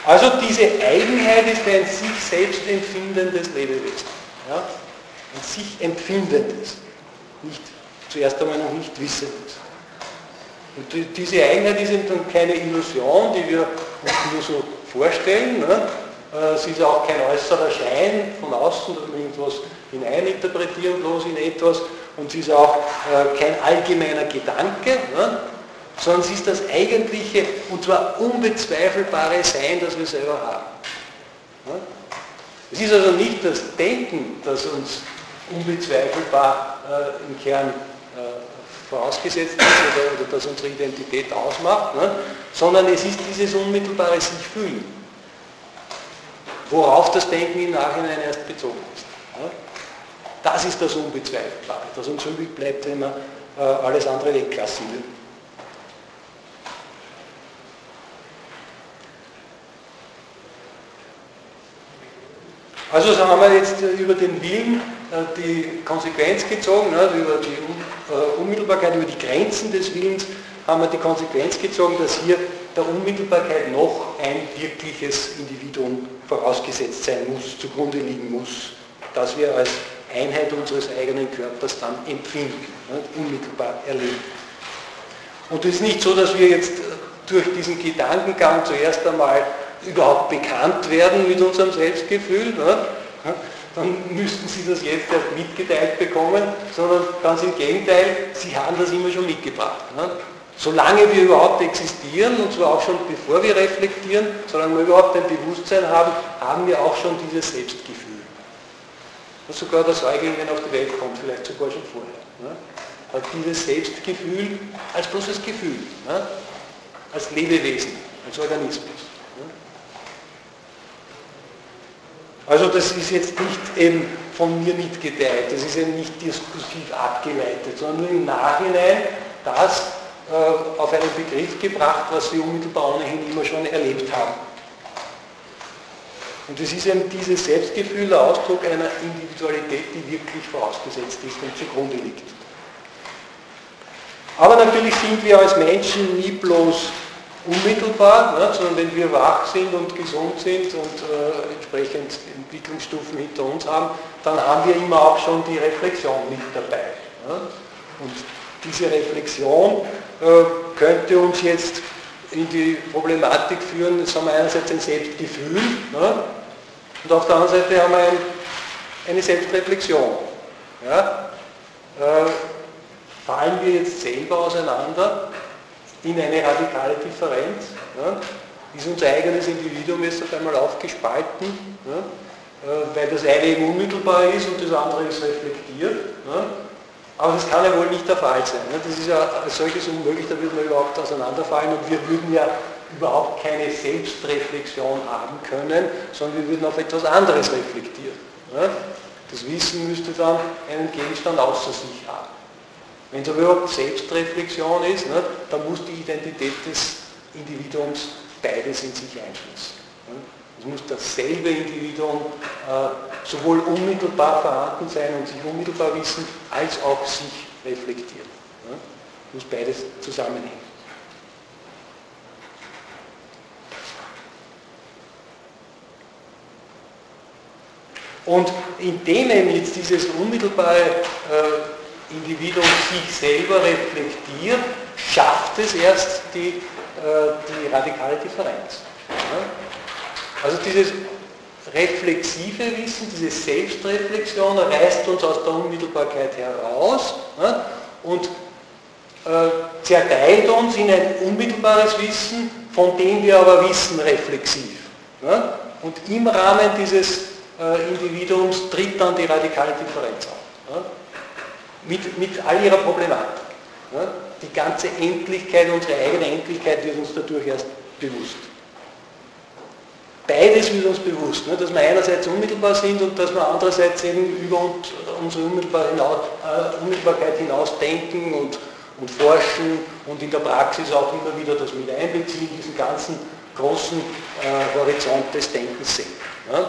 Also diese Eigenheit ist ein sich selbst empfindendes Lebewesen. Ja? Ein sich empfindendes, nicht zuerst einmal noch nicht wissendes. Und diese Eigenheit ist eben dann keine Illusion, die wir uns nur so vorstellen. Ne? Sie ist auch kein äußerer Schein von außen, dass man irgendwas hineininterpretieren, bloß in etwas. Und sie ist auch kein allgemeiner Gedanke. Ne? Sondern es ist das eigentliche, und zwar unbezweifelbare Sein, das wir selber haben. Es ist also nicht das Denken, das uns unbezweifelbar im Kern vorausgesetzt ist oder das unsere Identität ausmacht, sondern es ist dieses unmittelbare Sich-Fühlen, worauf das Denken im Nachhinein erst bezogen ist. Das ist das Unbezweifelbare, das uns übrig bleibt, wenn wir alles andere weglassen würden. Also so haben wir jetzt über den Willen die Konsequenz gezogen, ne, über die Unmittelbarkeit, über die Grenzen des Willens haben wir die Konsequenz gezogen, dass hier der Unmittelbarkeit noch ein wirkliches Individuum vorausgesetzt sein muss, zugrunde liegen muss, dass wir als Einheit unseres eigenen Körpers dann empfinden, ne, unmittelbar erleben. Und es ist nicht so, dass wir jetzt durch diesen Gedankengang zuerst einmal überhaupt bekannt werden mit unserem Selbstgefühl, ne? Dann müssten Sie das jetzt erst mitgeteilt bekommen, sondern ganz im Gegenteil, Sie haben das immer schon mitgebracht. Ne? Solange wir überhaupt existieren, und zwar auch schon bevor wir reflektieren, solange wir überhaupt ein Bewusstsein haben, haben wir auch schon dieses Selbstgefühl. Und sogar der Säugling, wenn er auf die Welt kommt, vielleicht sogar schon vorher, ne? Hat dieses Selbstgefühl als bloßes Gefühl, ne? Als Lebewesen, als Organismus. Also das ist jetzt nicht eben von mir mitgeteilt, das ist eben nicht diskursiv abgeleitet, sondern nur im Nachhinein das auf einen Begriff gebracht, was wir unmittelbar ohnehin immer schon erlebt haben. Und es ist eben dieses Selbstgefühl der Ausdruck einer Individualität, die wirklich vorausgesetzt ist und zugrunde liegt. Aber natürlich sind wir als Menschen nie bloß unmittelbar, ne, sondern wenn wir wach sind und gesund sind und entsprechend Entwicklungsstufen hinter uns haben, dann haben wir immer auch schon die Reflexion mit dabei. Ne? Und diese Reflexion könnte uns jetzt in die Problematik führen, jetzt haben wir einerseits ein Selbstgefühl, ne? Und auf der anderen Seite haben wir eine Selbstreflexion. Ja? Fallen wir jetzt selber auseinander in eine radikale Differenz? Ja? Ist unser eigenes Individuum jetzt auf einmal aufgespalten? Ja? Weil das eine eben unmittelbar ist und das andere ist reflektiert. Ja? Aber das kann ja wohl nicht der Fall sein. Das ist ja als solches unmöglich, da würden wir überhaupt auseinanderfallen und wir würden ja überhaupt keine Selbstreflexion haben können, sondern wir würden auf etwas anderes reflektieren. Das Wissen müsste dann einen Gegenstand außer sich haben. Wenn es aber überhaupt Selbstreflexion ist, dann muss die Identität des Individuums beides in sich einschließen. Es muss dasselbe Individuum sowohl unmittelbar vorhanden sein und sich unmittelbar wissen, als auch sich reflektieren. Ja? Muss beides zusammenhängen. Und indem eben jetzt dieses unmittelbare Individuum sich selber reflektiert, schafft es erst die radikale Differenz. Ja? Also dieses reflexive Wissen, diese Selbstreflexion reißt uns aus der Unmittelbarkeit heraus, ne, und zerteilt uns in ein unmittelbares Wissen, von dem wir aber wissen reflexiv. Ne, und im Rahmen dieses Individuums tritt dann die radikale Differenz auf. Ne, mit all ihrer Problematik. Ne, die ganze Endlichkeit, unsere eigene Endlichkeit wird uns dadurch erst bewusst. Beides wird uns bewusst, ne, dass wir einerseits unmittelbar sind und dass wir andererseits eben über unsere Unmittelbarkeit hinaus denken und forschen und in der Praxis auch immer wieder das mit einbeziehen, diesen ganzen großen Horizont des Denkens sehen. Ne.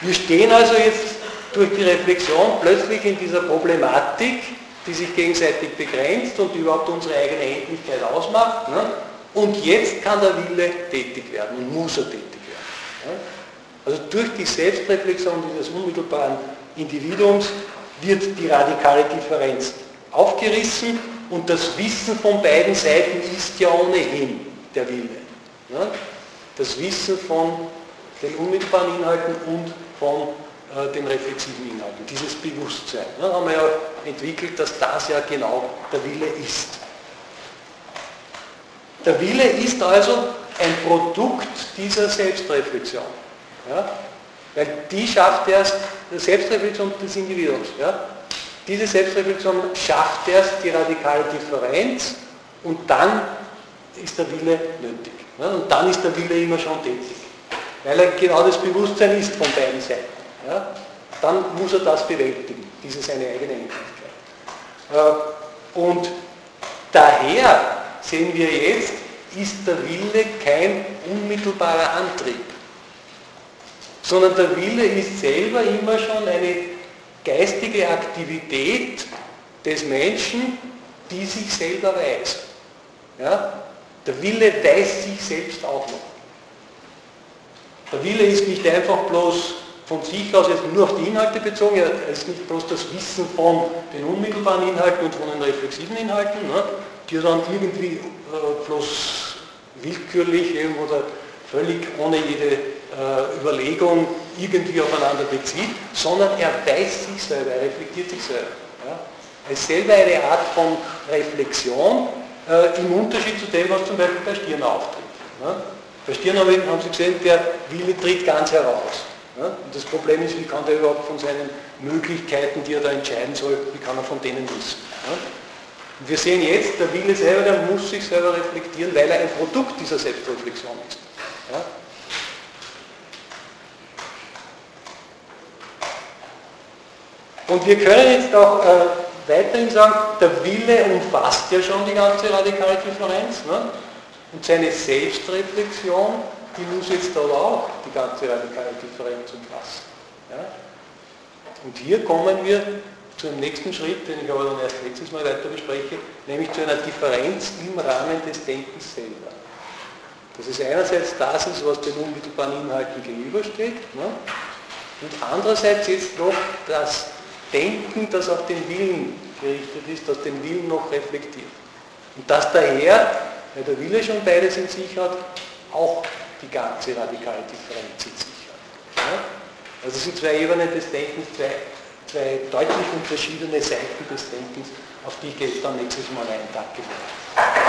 Wir stehen also jetzt durch die Reflexion plötzlich in dieser Problematik, die sich gegenseitig begrenzt und überhaupt unsere eigene Endlichkeit ausmacht. Ne. Und jetzt kann der Wille tätig werden und muss er tätig werden. Also durch die Selbstreflexion dieses unmittelbaren Individuums wird die radikale Differenz aufgerissen und das Wissen von beiden Seiten ist ja ohnehin der Wille. Das Wissen von den unmittelbaren Inhalten und von den reflexiven Inhalten, dieses Bewusstsein. Da haben wir ja entwickelt, dass das ja genau der Wille ist. Der Wille ist also ein Produkt dieser Selbstreflexion. Ja? Weil die schafft erst, die Selbstreflexion des Individuums, ja? Diese Selbstreflexion schafft erst die radikale Differenz und dann ist der Wille nötig. Ja? Und dann ist der Wille immer schon tätig. Weil er genau das Bewusstsein ist von beiden Seiten. Ja? Dann muss er das bewältigen, diese seine eigene Endlichkeit. Und daher sehen wir jetzt, ist der Wille kein unmittelbarer Antrieb, sondern der Wille ist selber immer schon eine geistige Aktivität des Menschen, die sich selber weiß. Ja? Der Wille weiß sich selbst auch noch. Der Wille ist nicht einfach bloß von sich aus jetzt nur auf die Inhalte bezogen, er ist nicht bloß das Wissen von den unmittelbaren Inhalten und von den reflexiven Inhalten, ne, die dann irgendwie bloß willkürlich eben oder völlig ohne jede Überlegung irgendwie aufeinander bezieht, sondern er weiß sich selber, er reflektiert sich selber. Ja? Er ist selber eine Art von Reflexion im Unterschied zu dem, was zum Beispiel bei Stirner auftritt. Ja? Bei Stirner haben Sie gesehen, der Wille tritt ganz heraus. Ja? Und das Problem ist, wie kann der überhaupt von seinen Möglichkeiten, die er da entscheiden soll, wie kann er von denen wissen? Ja? Wir sehen jetzt, der Wille selber, der muss sich selber reflektieren, weil er ein Produkt dieser Selbstreflexion ist. Ja? Und wir können jetzt auch weiterhin sagen, der Wille umfasst ja schon die ganze radikale Differenz, ne? Und seine Selbstreflexion, die muss jetzt aber auch die ganze radikale Differenz umfassen. Ja? Und hier kommen wir zu dem nächsten Schritt, den ich aber dann erst nächstes Mal weiter bespreche, nämlich zu einer Differenz im Rahmen des Denkens selber. Dass es einerseits das ist, was den unmittelbaren Inhalten gegenübersteht, ne? Und andererseits ist noch das Denken, das auf den Willen gerichtet ist, das den Willen noch reflektiert. Und dass daher, weil der Wille schon beides in sich hat, auch die ganze radikale Differenz in sich hat. Ja? Also es sind zwei Ebenen des Denkens, zwei deutlich unterschiedene Seiten des Denkens, auf die ich jetzt am nächsten Mal einen Tag gewählt habe.